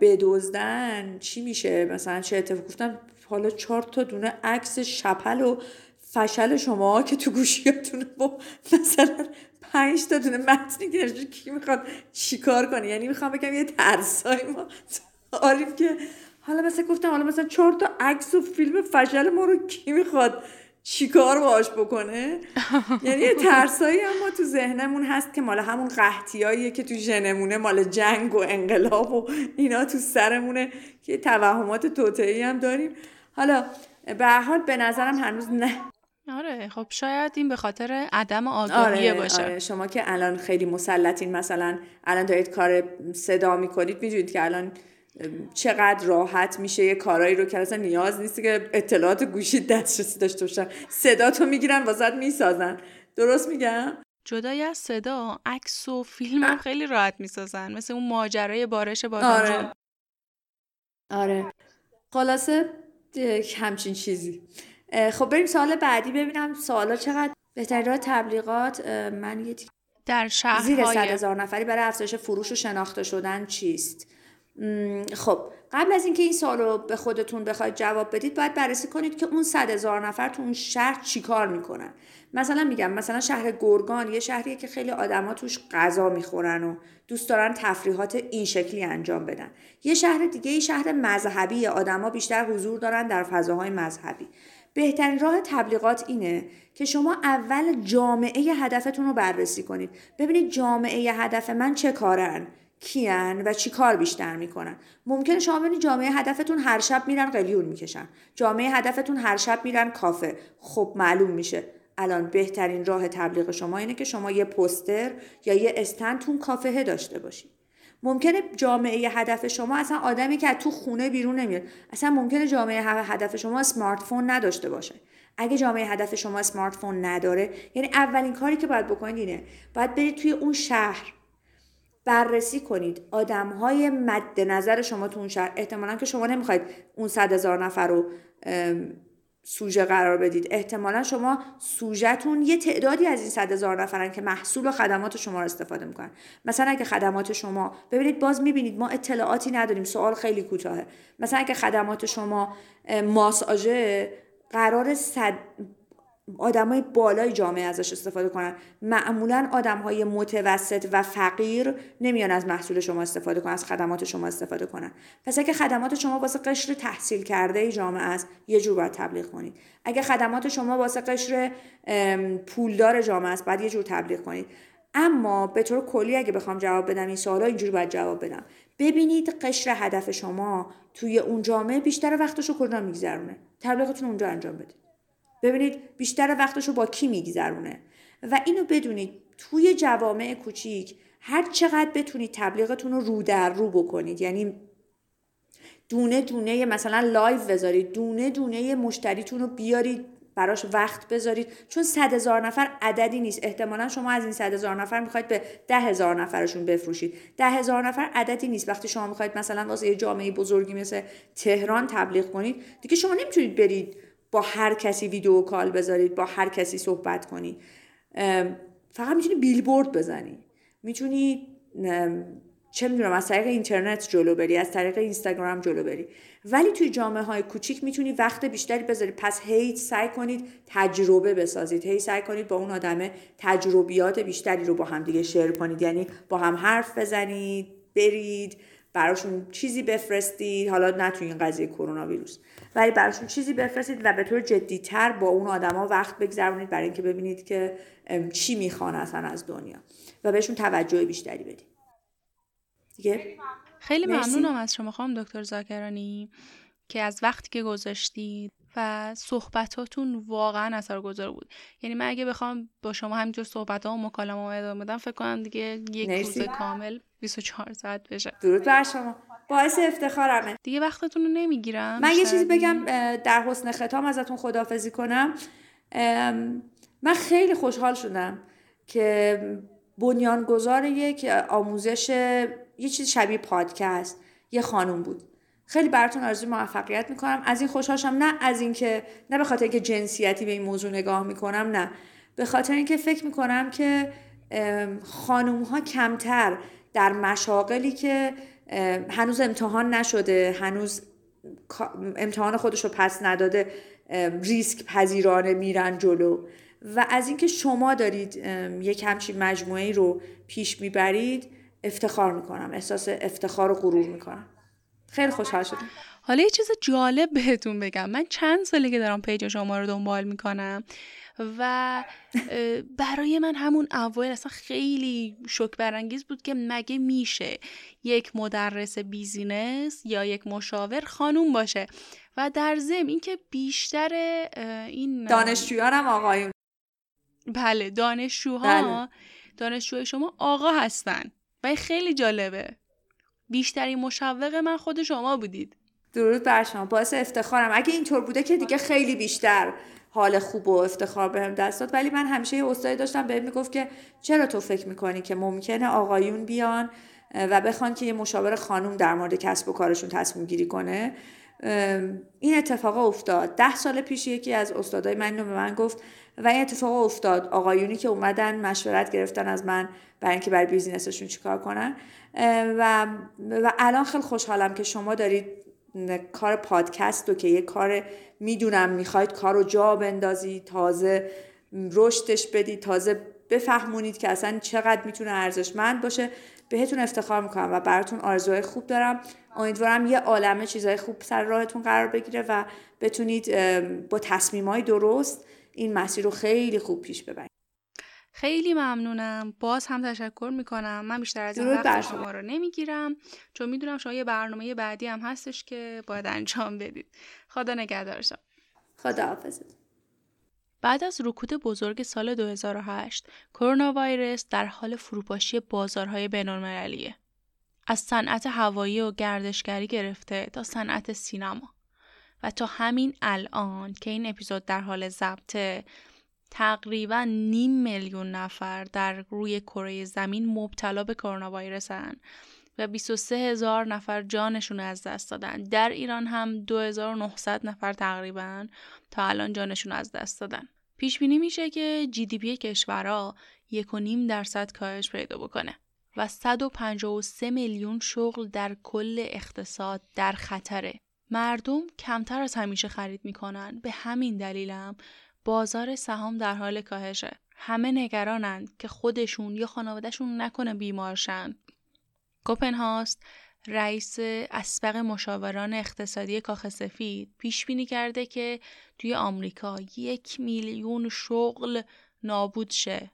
بدزدن چی میشه، مثلا چه اتفاقی. گفتم حالا 4 تا دونه عکس شپل و فشل شما که تو گوشیاتون با مثلا 5 تا دونه متنی گرفته، کی میخواد چیکار کنه؟ یعنی میخوام بگم یه ترسای ما عارف که حالا مثلا گفتم حالا مثلا 4 تا عکس و فیلم فشل ما رو کی میخواد چیکار باش بکنه؟ یعنی یه ترسایی هم ما تو ذهنمون هست که مال همون قحطیاییه که تو ژنمونه، مال جنگ و انقلاب و اینا تو سرمونه، که توهمات توطئه‌ای هم داریم. حالا به هر حال به نظرم هنوز نه. آره خب شاید این به خاطر عدم آگاهی باشه. آره شما که الان خیلی مسلطین، مثلا الان دارید کار صدا میکنید، میدونید که الان چقدر راحت میشه یه کارایی رو که اصلا نیاز نیست که اطلاعات گوشی دسترسی داشته باشن، صدا تو میگیرن واسط میسازن. درست میگم؟ جدای از صدا عکس و فیلم هم خیلی راحت میسازن، مثل اون ماجرای بارش بادامجان. آره آره خلاصه همچین چیزی. خب بریم سوال بعدی، ببینم سوالا چقدر. بهترین راه تبلیغات من یه در شهرهای زیر 100,000 نفری برای افزایش فروش و شناخته شدن چیست؟ خب قبل از اینکه این سوال رو به خودتون بخواید جواب بدید باید بررسی کنید که اون 100,000 نفر تو اون شهر چی کار میکنن. مثلا میگم مثلا شهر گرگان یه شهریه که خیلی آدما توش غذا میخورن و دوست دارن تفریحات این شکلی انجام بدن. یه شهر دیگه یه شهر مذهبی، آدما بیشتر حضور دارن در فضاهای مذهبی. بهترین راه تبلیغات اینه که شما اول جامعه هدفتون رو بررسی کنید، ببینید جامعه هدف من چه کارن، کیان و چی کار بیشتر میکنن. ممکنه شما ببینید جامعه هدفتون هر شب میرن قلیون میکشن، جامعه هدفتون هر شب میرن کافه. خب معلوم میشه الان بهترین راه تبلیغ شما اینه که شما یه پوستر یا یه استندتون کافه داشته باشید. ممکنه جامعه هدف شما اصلا آدمی که از تو خونه بیرون نمیاد، اصلا ممکنه جامعه هدف شما اسمارت فون نداشته باشه. اگه جامعه هدف شما اسمارت فون نداره، یعنی اولین کاری که باید بکنید اینه باید برید توی اون شهر بررسی کنید آدم‌های مد نظر شما تو اون شهر. احتمالاً که شما نمی‌خواید اون 100,000 نفر رو سوژه قرار بدید، احتمالاً شما سوژه‌تون یه تعدادی از این 100,000 نفرن که محصول و خدمات شما رو استفاده می‌کنن. مثلا اگه خدمات شما، ببینید باز می‌بینید ما اطلاعاتی نداریم، سوال خیلی کوتاهه. مثلا اگه خدمات شما ماساژه، قرار آدمای بالای جامعه ازش استفاده کنن. معمولا آدمهای متوسط و فقیر نمیان از محصول شما استفاده کنن، از خدمات شما استفاده کنن. پس اگه خدمات شما واسه قشر تحصیل کرده جامعه است، یه جور باید تبلیغ کنید. اگه خدمات شما واسه قشر پولدار جامعه است، باید یه جور تبلیغ کنید. اما به طور کلی اگه بخوام جواب بدم این سوالا، اینجوری باید جواب بدم: ببینید قشر هدف شما توی اون جامعه بیشتر وقتشو کجا می‌گذرونه، تبلیغتون اونجا انجام بدید. ببینید بیشتر وقتشو با کی میگذرونه و اینو بدونید توی جوامع کوچیک هر چقدر بتونید تبلیغتون رو رو در رو بکنید، یعنی دونه دونه مثلا لایو بذارید، دونه دونه مشتریتون رو بیارید، براش وقت بذارید، چون 100,000 نفر عددی نیست. احتمالا شما از این 100,000 نفر میخواید به 10,000 نفرشون بفروشید. 10,000 نفر عددی نیست. وقتی شما میخواید مثلا واسه یه جامعه بزرگی مثل تهران تبلیغ کنید، دیگه شما نمیتونید برید با هر کسی ویدیو کال بذارید، با هر کسی صحبت کنی. فقط میتونی بیلبورد بزنی، میتونی چه میدونم از طریق اینترنت جلو بری، از طریق اینستاگرام جلو بری. ولی توی جامعه های کوچیک میتونی وقت بیشتری بذاری. پس هی سعی کنید تجربه بسازید، هی سعی کنید با اون آدمه تجربیات بیشتری رو با هم دیگه شیر کنید، یعنی با هم حرف بزنید، برید براشون چیزی بفرستید، حالا نه تو این قضیه کرونا ویروس، ولی براشون چیزی بفرستید و به طور جدی‌تر با اون آدما وقت بگذرونید برای اینکه ببینید که چی میخوان اصلا از دنیا و بهشون توجه بیشتری بدید. دیگه خیلی ممنونم از شما خانم دکتر ذاکرانی که از وقتی که گذاشتید و صحبتاتون واقعا اثرگذار بود. یعنی من اگه بخوام با شما همینجور صحبت‌ها و مکالمه‌ها ادامه بدم فکر کنم دیگه یک روز کامل 24 ساعت بشه. درود بر شما. باعث افتخارمه. دیگه وقتتون رو نمیگیرم. من یه چیزی بگم در حسن ختام ازتون خداحافظی کنم. من خیلی خوشحال شدم که بنیانگذار یک آموزش، یه چیز شبیه پادکست، یه خانم بود. خیلی براتون آرزوی موفقیت میکنم. از این خوشحالم، نه از این که، نه به خاطر اینکه جنسیتی به این موضوع نگاه میکنم، نه به خاطر اینکه فکر میکنم که خانم‌ها کمتر در مشاغلی که هنوز امتحان نشده، هنوز امتحان خودش رو پس نداده، ریسک پذیرانه میرن جلو. و از اینکه شما دارید یک همچین مجموعه‌ای رو پیش میبرید افتخار میکنم، احساس افتخار و غرور میکنم. خیلی خوشحال شدم. حالا یه چیز جالب بهتون بگم. من چند ساله که دارم پیج شما رو دنبال میکنم و برای من همون اوایل اصلا خیلی شوک برانگیز بود که مگه میشه یک مدرس بیزینس یا یک مشاور خانوم باشه و در ضمن اینکه بیشتر این دانشجویان هم آقایون. بله، دانشجوهای شما آقا هستن و خیلی جالبه. بیشترین مشوق من خود شما بودید. درود بر شما. باعث افتخارم. اگه اینطور بوده که دیگه خیلی بیشتر حال خوب و افتخار بهم دست داد. ولی من همیشه یه استادی داشتم بهم میگفت که چرا تو فکر میکنی که ممکنه آقایون بیان و بخوان که یه مشاور خانم در مورد کسب و کارشون تصمیم گیری کنه. این اتفاق افتاد. 10 سال پیش یکی از استادای من اینو به من گفت و این اتفاق افتاد. آقایونی که اومدن مشورت گرفتن از من برای اینکه برای بیزینسشون چیکار کنن و الان خیلی خوشحالم که شما دارید کار پادکست رو که یه کار میدونم میخواید کار رو جا بندازید، تازه رشدش بدید، تازه بفهمونید که اصلا چقدر میتونه ارزشمند باشه، بهتون افتخار میکنم و براتون آرزوهای خوب دارم. امیدوارم یه عالمه چیزهای خوب سر راهتون قرار بگیره و بتونید با تصمیم‌های درست این مسیر رو خیلی خوب پیش ببرید. خیلی ممنونم. باز هم تشکر میکنم. من بیشتر از این وقت شما رو نمیگیرم چون میدونم شما یه برنامه بعدی هم هستش که باید انجام بدید. خدا نگهدارتون. خداحافظ. بعد از رکود بزرگ سال 2008 کرونا ویروس در حال فروپاشی بازارهای بین‌المللیه. از صنعت هوایی و گردشگری گرفته تا صنعت سینما و تا همین الان که این اپیزود در حال ضبطه تقریباً 500,000 نفر در روی کره زمین مبتلا به کرونا ویروسن و 23,000 نفر جانشون از دست دادن. در ایران هم 2900 نفر تقریباً تا الان جانشون از دست دادن. پیش بینی میشه که GDP کشورها 1.5% کاهش پیدا بکنه و 153 میلیون شغل در کل اقتصاد در خطره مردم کمتر از همیشه خرید میکنن، به همین دلیلم بازار سهام در حال کاهشه. همه نگرانند که خودشون یا خانوادهشون نکنه بیمار شن. کوپنهاست، رئیس اسبق مشاوران اقتصادی کاخ سفید، پیش بینی کرده که توی آمریکا 1 میلیون شغل نابود شه.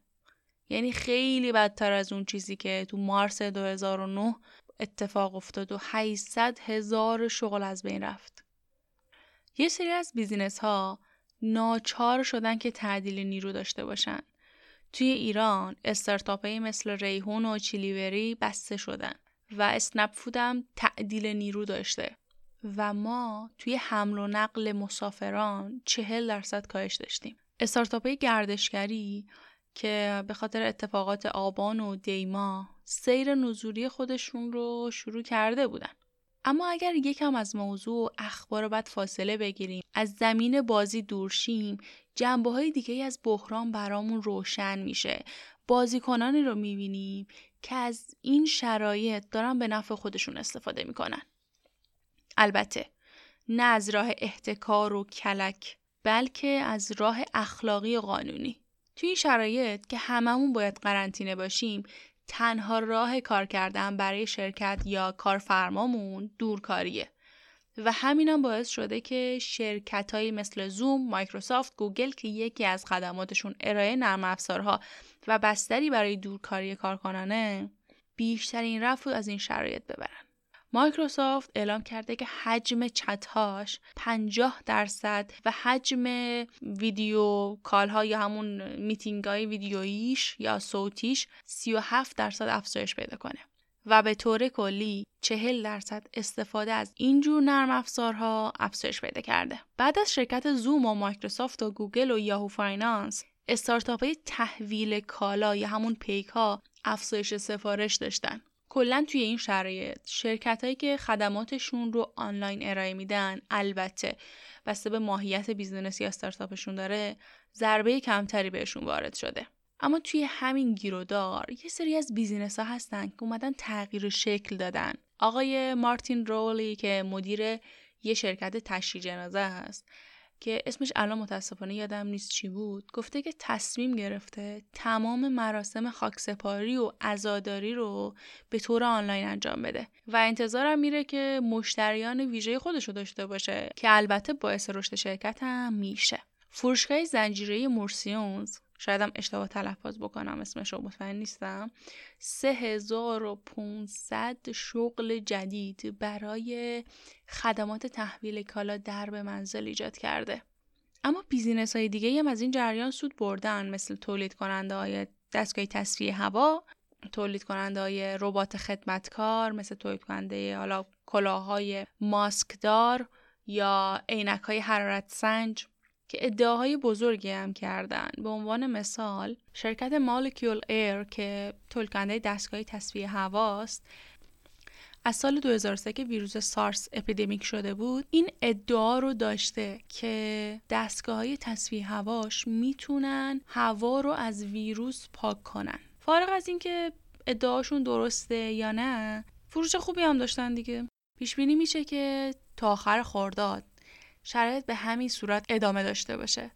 یعنی خیلی بدتر از اون چیزی که تو مارس 2009 اتفاق افتاد و 800,000 شغل از بین رفت. یه سری از بیزینس ها ناچار شدن که تعدیل نیرو داشته باشن. توی ایران استارتاپ های مثل ریحون و چیلیوری بسته شدن و اسنپ فود هم تعدیل نیرو داشته و ما توی حمل و نقل مسافران 40% کاهش داشتیم. استارتاپ های گردشگری که به خاطر اتفاقات آبان و دیما سیر نزولی خودشون رو شروع کرده بودن. اما اگر یکم از موضوع اخبار بعد فاصله بگیریم، از زمین بازی دور شیم، جنبه‌های دیگه‌ای از بحران برامون روشن میشه. بازیکنانی رو میبینیم که از این شرایط دارن به نفع خودشون استفاده میکنن. البته نه از راه احتکار و کلک، بلکه از راه اخلاقی و قانونی. توی این شرایط که هممون باید قرنطینه باشیم، تنها راه کار کردن برای شرکت یا کارفرمامون دورکاریه و همینم باعث شده که شرکت‌هایی مثل زوم، مایکروسافت، گوگل که یکی از خدماتشون ارائه نرم افزارها و بستری برای دورکاری کارکنانه، بیشترین رفع از این شرایط ببرن. مایکروسافت اعلام کرده که حجم چت‌هاش 50% و حجم ویدیو کال‌ها یا همون میتینگ‌های ویدیوییش یا صوتیش 37% افزایش پیدا کنه و به طور کلی 40% استفاده از اینجور نرم افزارها افزایش پیدا کرده. بعد از شرکت زوم و مایکروسافت و گوگل و یاهو فایننس، استارتاپ‌های تحویل کالا یا همون پیک‌ها افزایش سفارش داشتن. کلن توی این شرایط شرکتایی که خدماتشون رو آنلاین ارائه میدن، البته بسته به ماهیت بیزنس یا استارتاپشون داره، ضربه کمتری بهشون وارد شده. اما توی همین گیرودار یه سری از بیزنس ها هستن که اومدن تغییر شکل دادن. آقای مارتین رولی که مدیر یه شرکت تشییع جنازه هست که اسمش الان متاسفانه یادم نیست چی بود، گفته که تصمیم گرفته تمام مراسم خاکسپاری و عزاداری رو به طور آنلاین انجام بده و انتظارم میره که مشتریان ویژه خودش رو داشته باشه که البته باعث رشد شرکت هم میشه. فروشگاه زنجیره‌ای مورسیونز، شایدم اشتباه تلفظ بکنم اسمش رو، مطمئن نیستم، 3500 شغل جدید برای خدمات تحویل کالا در به منزل ایجاد کرده. اما بیزینس های دیگه هم از این جریان سود بردن، مثل تولید کننده های دستگاه تصفیه هوا، تولید کننده های ربات خدمتکار، مثل تولید کننده حالا کلاهای ماسکدار یا عینک های حرارت سنج که ادعاهای بزرگی هم کردن. به عنوان مثال شرکت مالکیول ایر که تولید کننده دستگاه تصفیه هواست، از سال 2003 که ویروس سارس اپیدمیک شده بود این ادعا رو داشته که دستگاه‌های تصفیه هواش میتونن هوا رو از ویروس پاک کنن. فارغ از اینکه ادعاشون درسته یا نه، فروش خوبی هم داشتن دیگه. پیش بینی میشه که تا آخر خرداد شرایط به همین صورت ادامه داشته باشه.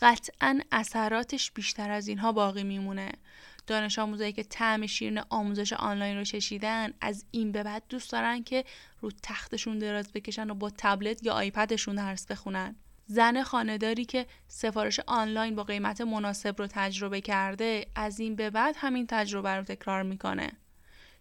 قطعاً اثراتش بیشتر از اینها باقی میمونه. دانش آموزایی که طعم شیرین آموزش آنلاین رو چشیدن، از این به بعد دوست دارن که رو تختشون دراز بکشن و با تبلت یا آیپدشون درس بخونن. زن خانه‌داری که سفارش آنلاین با قیمت مناسب رو تجربه کرده، از این به بعد همین تجربه رو تکرار میکنه.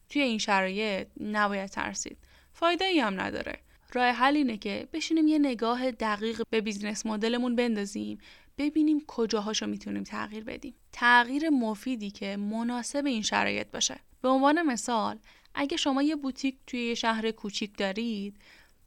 توی این شرایط نباید ترسید. فایده‌ای هم نداره. راه حل اینه که بشینیم یه نگاه دقیق به بیزنس مدلمون بندازیم، ببینیم کجاهاشو میتونیم تغییر بدیم. تغییر مفیدی که مناسب این شرایط باشه. به عنوان مثال، اگه شما یه بوتیک توی یه شهر کوچیک دارید،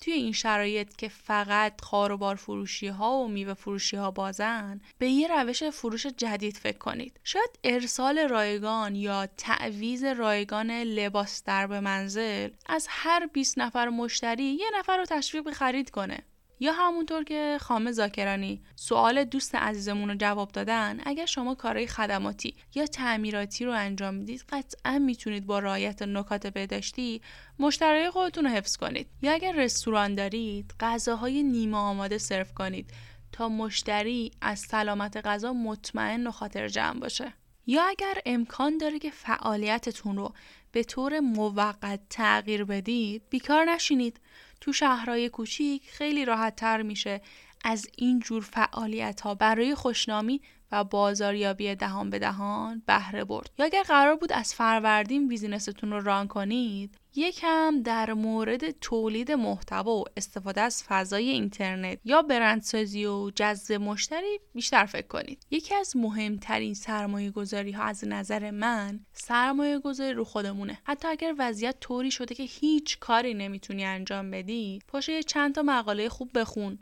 توی این شرایط که فقط خار و بار فروشی ها و میوه فروشی ها بازن، به یه روش فروش جدید فکر کنید. شاید ارسال رایگان یا تعویض رایگان لباس در به منزل از هر 20 نفر مشتری 1 نفر رو تشویق به خرید کنه. یا همونطور که خانم ذاکرانی سوال دوست عزیزمون رو جواب دادن، اگر شما کارهای خدماتی یا تعمیراتی رو انجام میدید قطعا میتونید با رعایت نکات بهداشتی مشتری خودتون رو حفظ کنید. یا اگر رستوران دارید غذاهای نیمه آماده سرو کنید تا مشتری از سلامت غذا مطمئن و خاطر جمع باشه. یا اگر امکان داره که فعالیتتون رو به طور موقت تغییر بدید، بیکار نشینید. تو شهرهای کوچیک خیلی راحت تر میشه از این جور فعالیت ها برای خوشنامی و بازاریابی دهان به دهان بهره برد. یا اگر قرار بود از فروردین بیزینستون رو ران کنید، یکم در مورد تولید محتوا و استفاده از فضای اینترنت یا برندسازی و جذب مشتری بیشتر فکر کنید. یکی از مهمترین سرمایه‌گذاری‌ها از نظر من سرمایه‌گذاری رو خودمونه. حتی اگر وضعیت طوری شده که هیچ کاری نمیتونی انجام بدی، پاشو یه چند تا مقاله خوب بخون،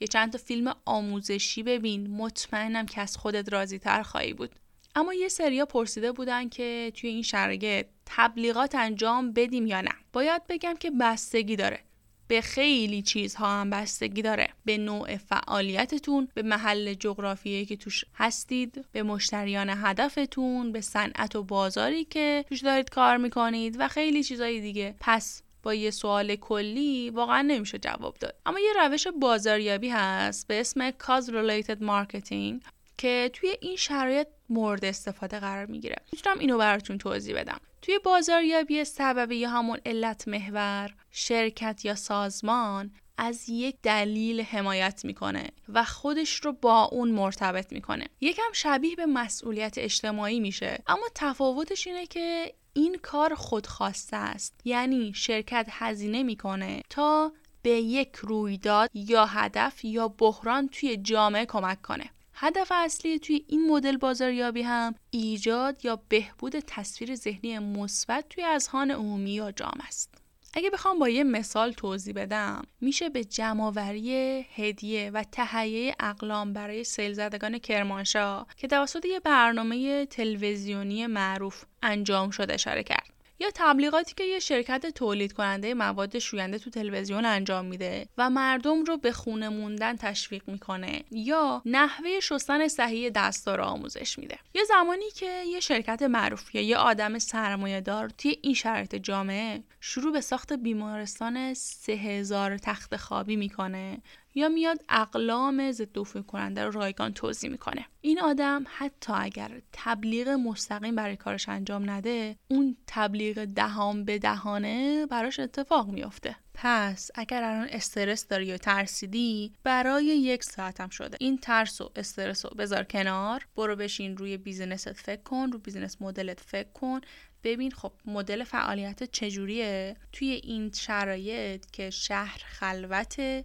یه چند تا فیلم آموزشی ببین، مطمئنم که از خودت راضی تر خواهی بود. اما یه سریا پرسیده بودن که توی این شرایط تبلیغات انجام بدیم یا نه. باید بگم که بستگی داره، به خیلی چیزها هم بستگی داره، به نوع فعالیتتون، به محل جغرافیایی که توش هستید، به مشتریان هدفتون، به صنعت و بازاری که توش دارید کار میکنید و خیلی چیزهای دیگه. پس با یه سوال کلی واقعا نمیشه جواب داد. اما یه روش بازاریابی هست به اسم Cause Related Marketing که توی این شرایط مورد استفاده قرار میگیره. میتونم اینو براتون توضیح بدم. توی بازاریابی سبب یا همون علت محور، شرکت یا سازمان از یک دلیل حمایت میکنه و خودش رو با اون مرتبط میکنه. یکم شبیه به مسئولیت اجتماعی میشه، اما تفاوتش اینه که این کار خودخواسته است. یعنی شرکت هزینه میکنه تا به یک رویداد یا هدف یا بحران توی جامعه کمک کنه. هدف اصلی توی این مدل بازاریابی هم ایجاد یا بهبود تصویر ذهنی مثبت توی اذهان عمومی یا جامعه است. اگه بخوام با یه مثال توضیح بدم، میشه به جمع‌آوری هدیه و تهیه اقلام برای سیل زدگان کرمانشاه که توسط یه برنامه تلویزیونی معروف انجام شده اشاره کرد. یا تبلیغاتی که یه شرکت تولید کننده مواد شوینده تو تلویزیون انجام میده و مردم رو به خونه موندن تشویق میکنه یا نحوه شستن صحیح دستا رو آموزش میده. یه زمانی که یه شرکت معروف یا یه آدم سرمایه‌دار توی این شرایط جامعه شروع به ساخت بیمارستان 3000 تخت خوابی میکنه یا میاد اقلام ضد عفونی کننده رو رایگان توزیع میکنه. این آدم حتی اگر تبلیغ مستقیم برای کارش انجام نده، اون تبلیغ دهان به دهانه براش اتفاق میفته. پس اگر الان استرس داری و ترسیدی، برای 1 ساعت هم شده این ترس و استرس رو بذار کنار، برو بشین روی بیزینست فکر کن، رو بیزینس مدلت فکر کن، ببین خب مدل فعالیت چجوریه توی این شرایط که شهر خلوته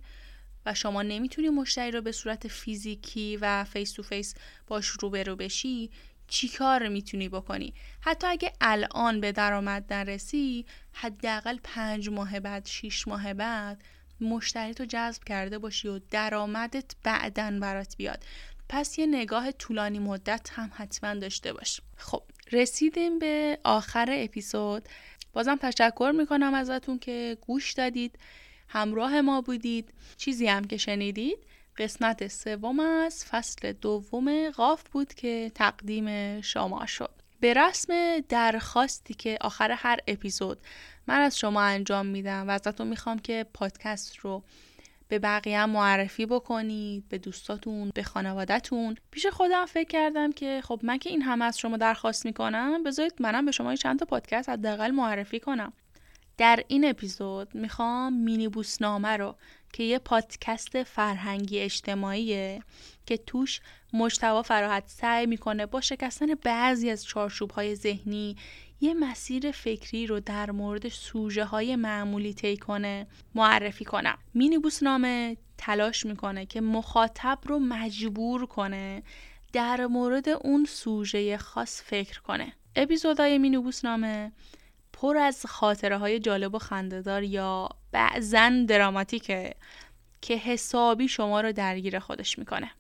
و شما نمیتونی مشتری رو به صورت فیزیکی و فیس تو فیس باش روبرو بشی، چی کار میتونی بکنی؟ حتی اگه الان به درآمد نرسی، حداقل 5 ماه بعد، 6 ماه بعد مشتری تو جذب کرده باشی و درآمدت بعداً برات بیاد. پس یه نگاه طولانی مدت هم حتما داشته باش. خب رسیدیم به آخر اپیزود. بازم تشکر میکنم ازتون که گوش دادید، همراه ما بودید. چیزی هم که شنیدید قسمت 3 از فصل 2 قاف بود که تقدیم شما شد. به رسم درخواستی که آخر هر اپیزود من از شما انجام میدم و ازتون میخوام که پادکست رو به بقیه هم معرفی بکنید، به دوستاتون، به خانواده‌تون. پیش خودم فکر کردم که خب من که این همه از شما درخواست میکنم، بذارید منم به شما چند تا پادکست حداقل معرفی کنم. در این اپیزود میخوام مینی بوسنامه رو که یه پادکست فرهنگی اجتماعیه که توش مجتبی فراحت سعی میکنه با شکستن بعضی از چارچوب‌های ذهنی یه مسیر فکری رو در مورد سوژه‌های معمولی طی کنه معرفی کنم. مینی بوسنامه تلاش میکنه که مخاطب رو مجبور کنه در مورد اون سوژه خاص فکر کنه. اپیزودهای مینی بوسنامه پر از خاطره های جالب و خنده‌دار یا بعضن دراماتیکه که حسابی شما رو درگیر خودش میکنه.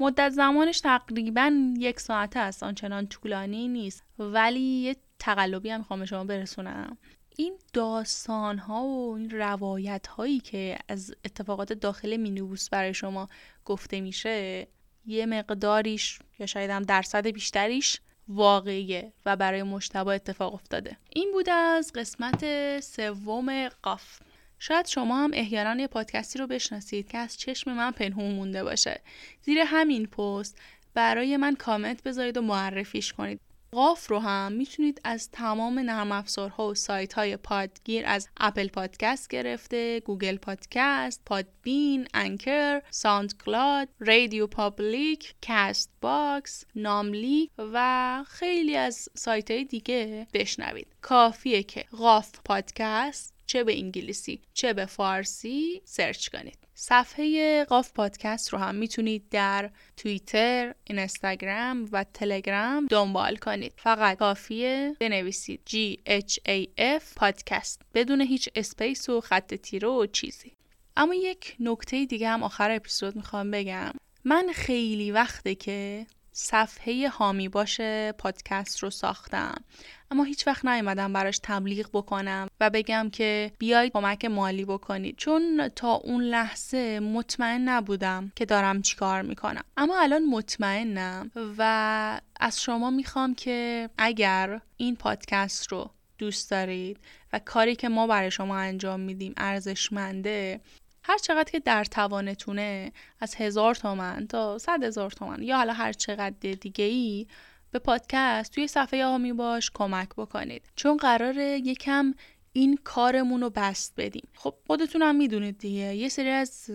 مدت زمانش تقریباً 1 ساعته است، آنچنان طولانی نیست، ولی یه تقلبی هم میخوام شما برسونم. این داستان‌ها و این روایت‌هایی که از اتفاقات داخل مینیبوس برای شما گفته میشه، یه مقداریش یا شاید هم درصد بیشتریش واقعیه و برای مشتبه اتفاق افتاده. این بود از قسمت سوم قاف. شاید شما هم احیانا یه پادکستی رو بشناسید که از چشم من پنهون مونده باشه. زیر همین پست برای من کامنت بذارید و معرفیش کنید. قاف رو هم میتونید از تمام نرم افزارها و سایت‌های پادگیر، از اپل پادکست گرفته، گوگل پادکست، پادبین، انکر، ساوند کلاد، رادیو پابلیک، کاست باکس، ناملیک و خیلی از سایت‌های دیگه بشنوید. کافیه که قاف پادکست چه به انگلیسی چه به فارسی سرچ کنید. صفحه قاف پادکست رو هم میتونید در توییتر، اینستاگرام و تلگرام دنبال کنید. فقط کافیه بنویسید GHAF پادکست بدون هیچ اسپیس و خط تیره و چیزی. اما یک نکته دیگه هم آخر اپیزود میخوام بگم. من خیلی وقته که صفحه حامی باشه پادکست رو ساختم، اما هیچ وقت نیومدم براش تبلیغ بکنم و بگم که بیایید کمک مالی بکنید، چون تا اون لحظه مطمئن نبودم که دارم چیکار میکنم. اما الان مطمئنم و از شما میخوام که اگر این پادکست رو دوست دارید و کاری که ما برای شما انجام میدیم ارزشمنده، هر چقدر که در توانتونه از 1000 تومان تا 100,000 تومان یا حالا هر چقدر دیگه ای به پادکست توی صفحه هامی باش کمک بکنید، چون قراره یکم این کارمون رو بست بدیم. خب خودتونم میدونید دیگه، یه سری از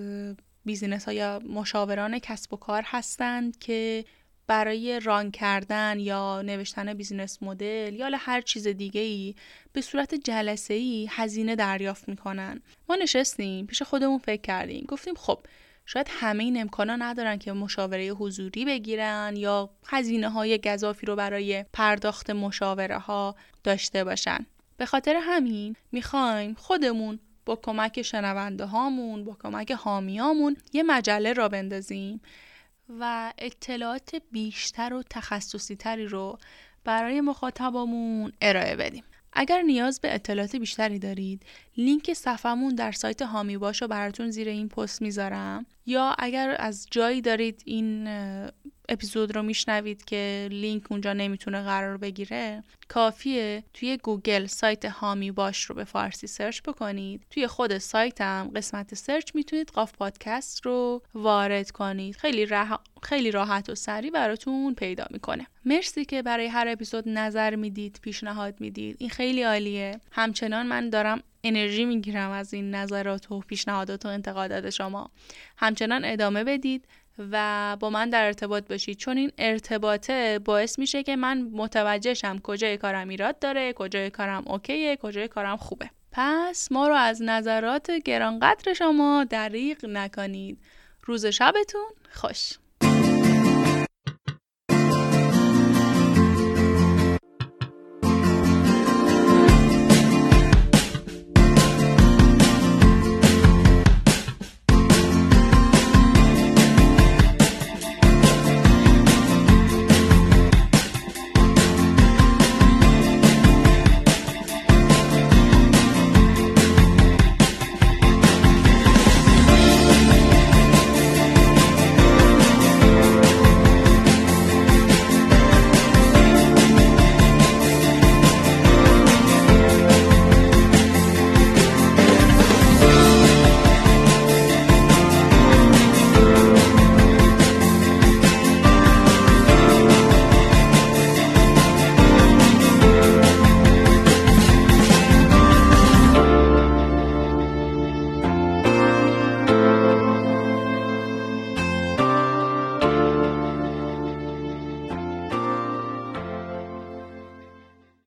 بیزینس ها یا مشاوران کسب و کار هستند که برای ران کردن یا نوشتن بیزینس مدل یا هر چیز دیگه ای به صورت جلسه ای هزینه دریافت میکنن. ما نشستیم پیش خودمون فکر کردیم، گفتیم خب شاید همه این امکانا ندارن که مشاوره حضوری بگیرن یا هزینه های گزافی رو برای پرداخت مشاوره ها داشته باشن. به خاطر همین میخوایم خودمون با کمک شنونده هامون، با کمک حامیامون یه مجله را بندازیم و اطلاعات بیشتر و تخصصی تری رو برای مخاطبامون ارائه بدیم. اگر نیاز به اطلاعات بیشتری دارید، لینک صفحمون در سایت هامی باش رو براتون زیر این پست میذارم، یا اگر از جایی دارید این اپیزود رو میشنوید که لینک اونجا نمیتونه قرار بگیره، کافیه توی گوگل سایت هامی باش رو به فارسی سرچ بکنید. توی خود سایت هم قسمت سرچ میتونید قاف پادکست رو وارد کنید. خیلی راحت و سریع براتون پیدا میکنه. مرسی که برای هر اپیزود نظر میدید، پیشنهاد میدید. این خیلی عالیه. همچنان من دارم انرژی میگیرم از این نظرات و پیشنهادات و انتقادات شما. همچنان ادامه بدید و با من در ارتباط باشید، چون این ارتباطه باعث میشه که من متوجه شم کجای کارم ایراد داره، کجای کارم اوکیه، کجای کارم خوبه. پس ما رو از نظرات گرانقدر شما دریغ نکنید. روز شبتون خوش.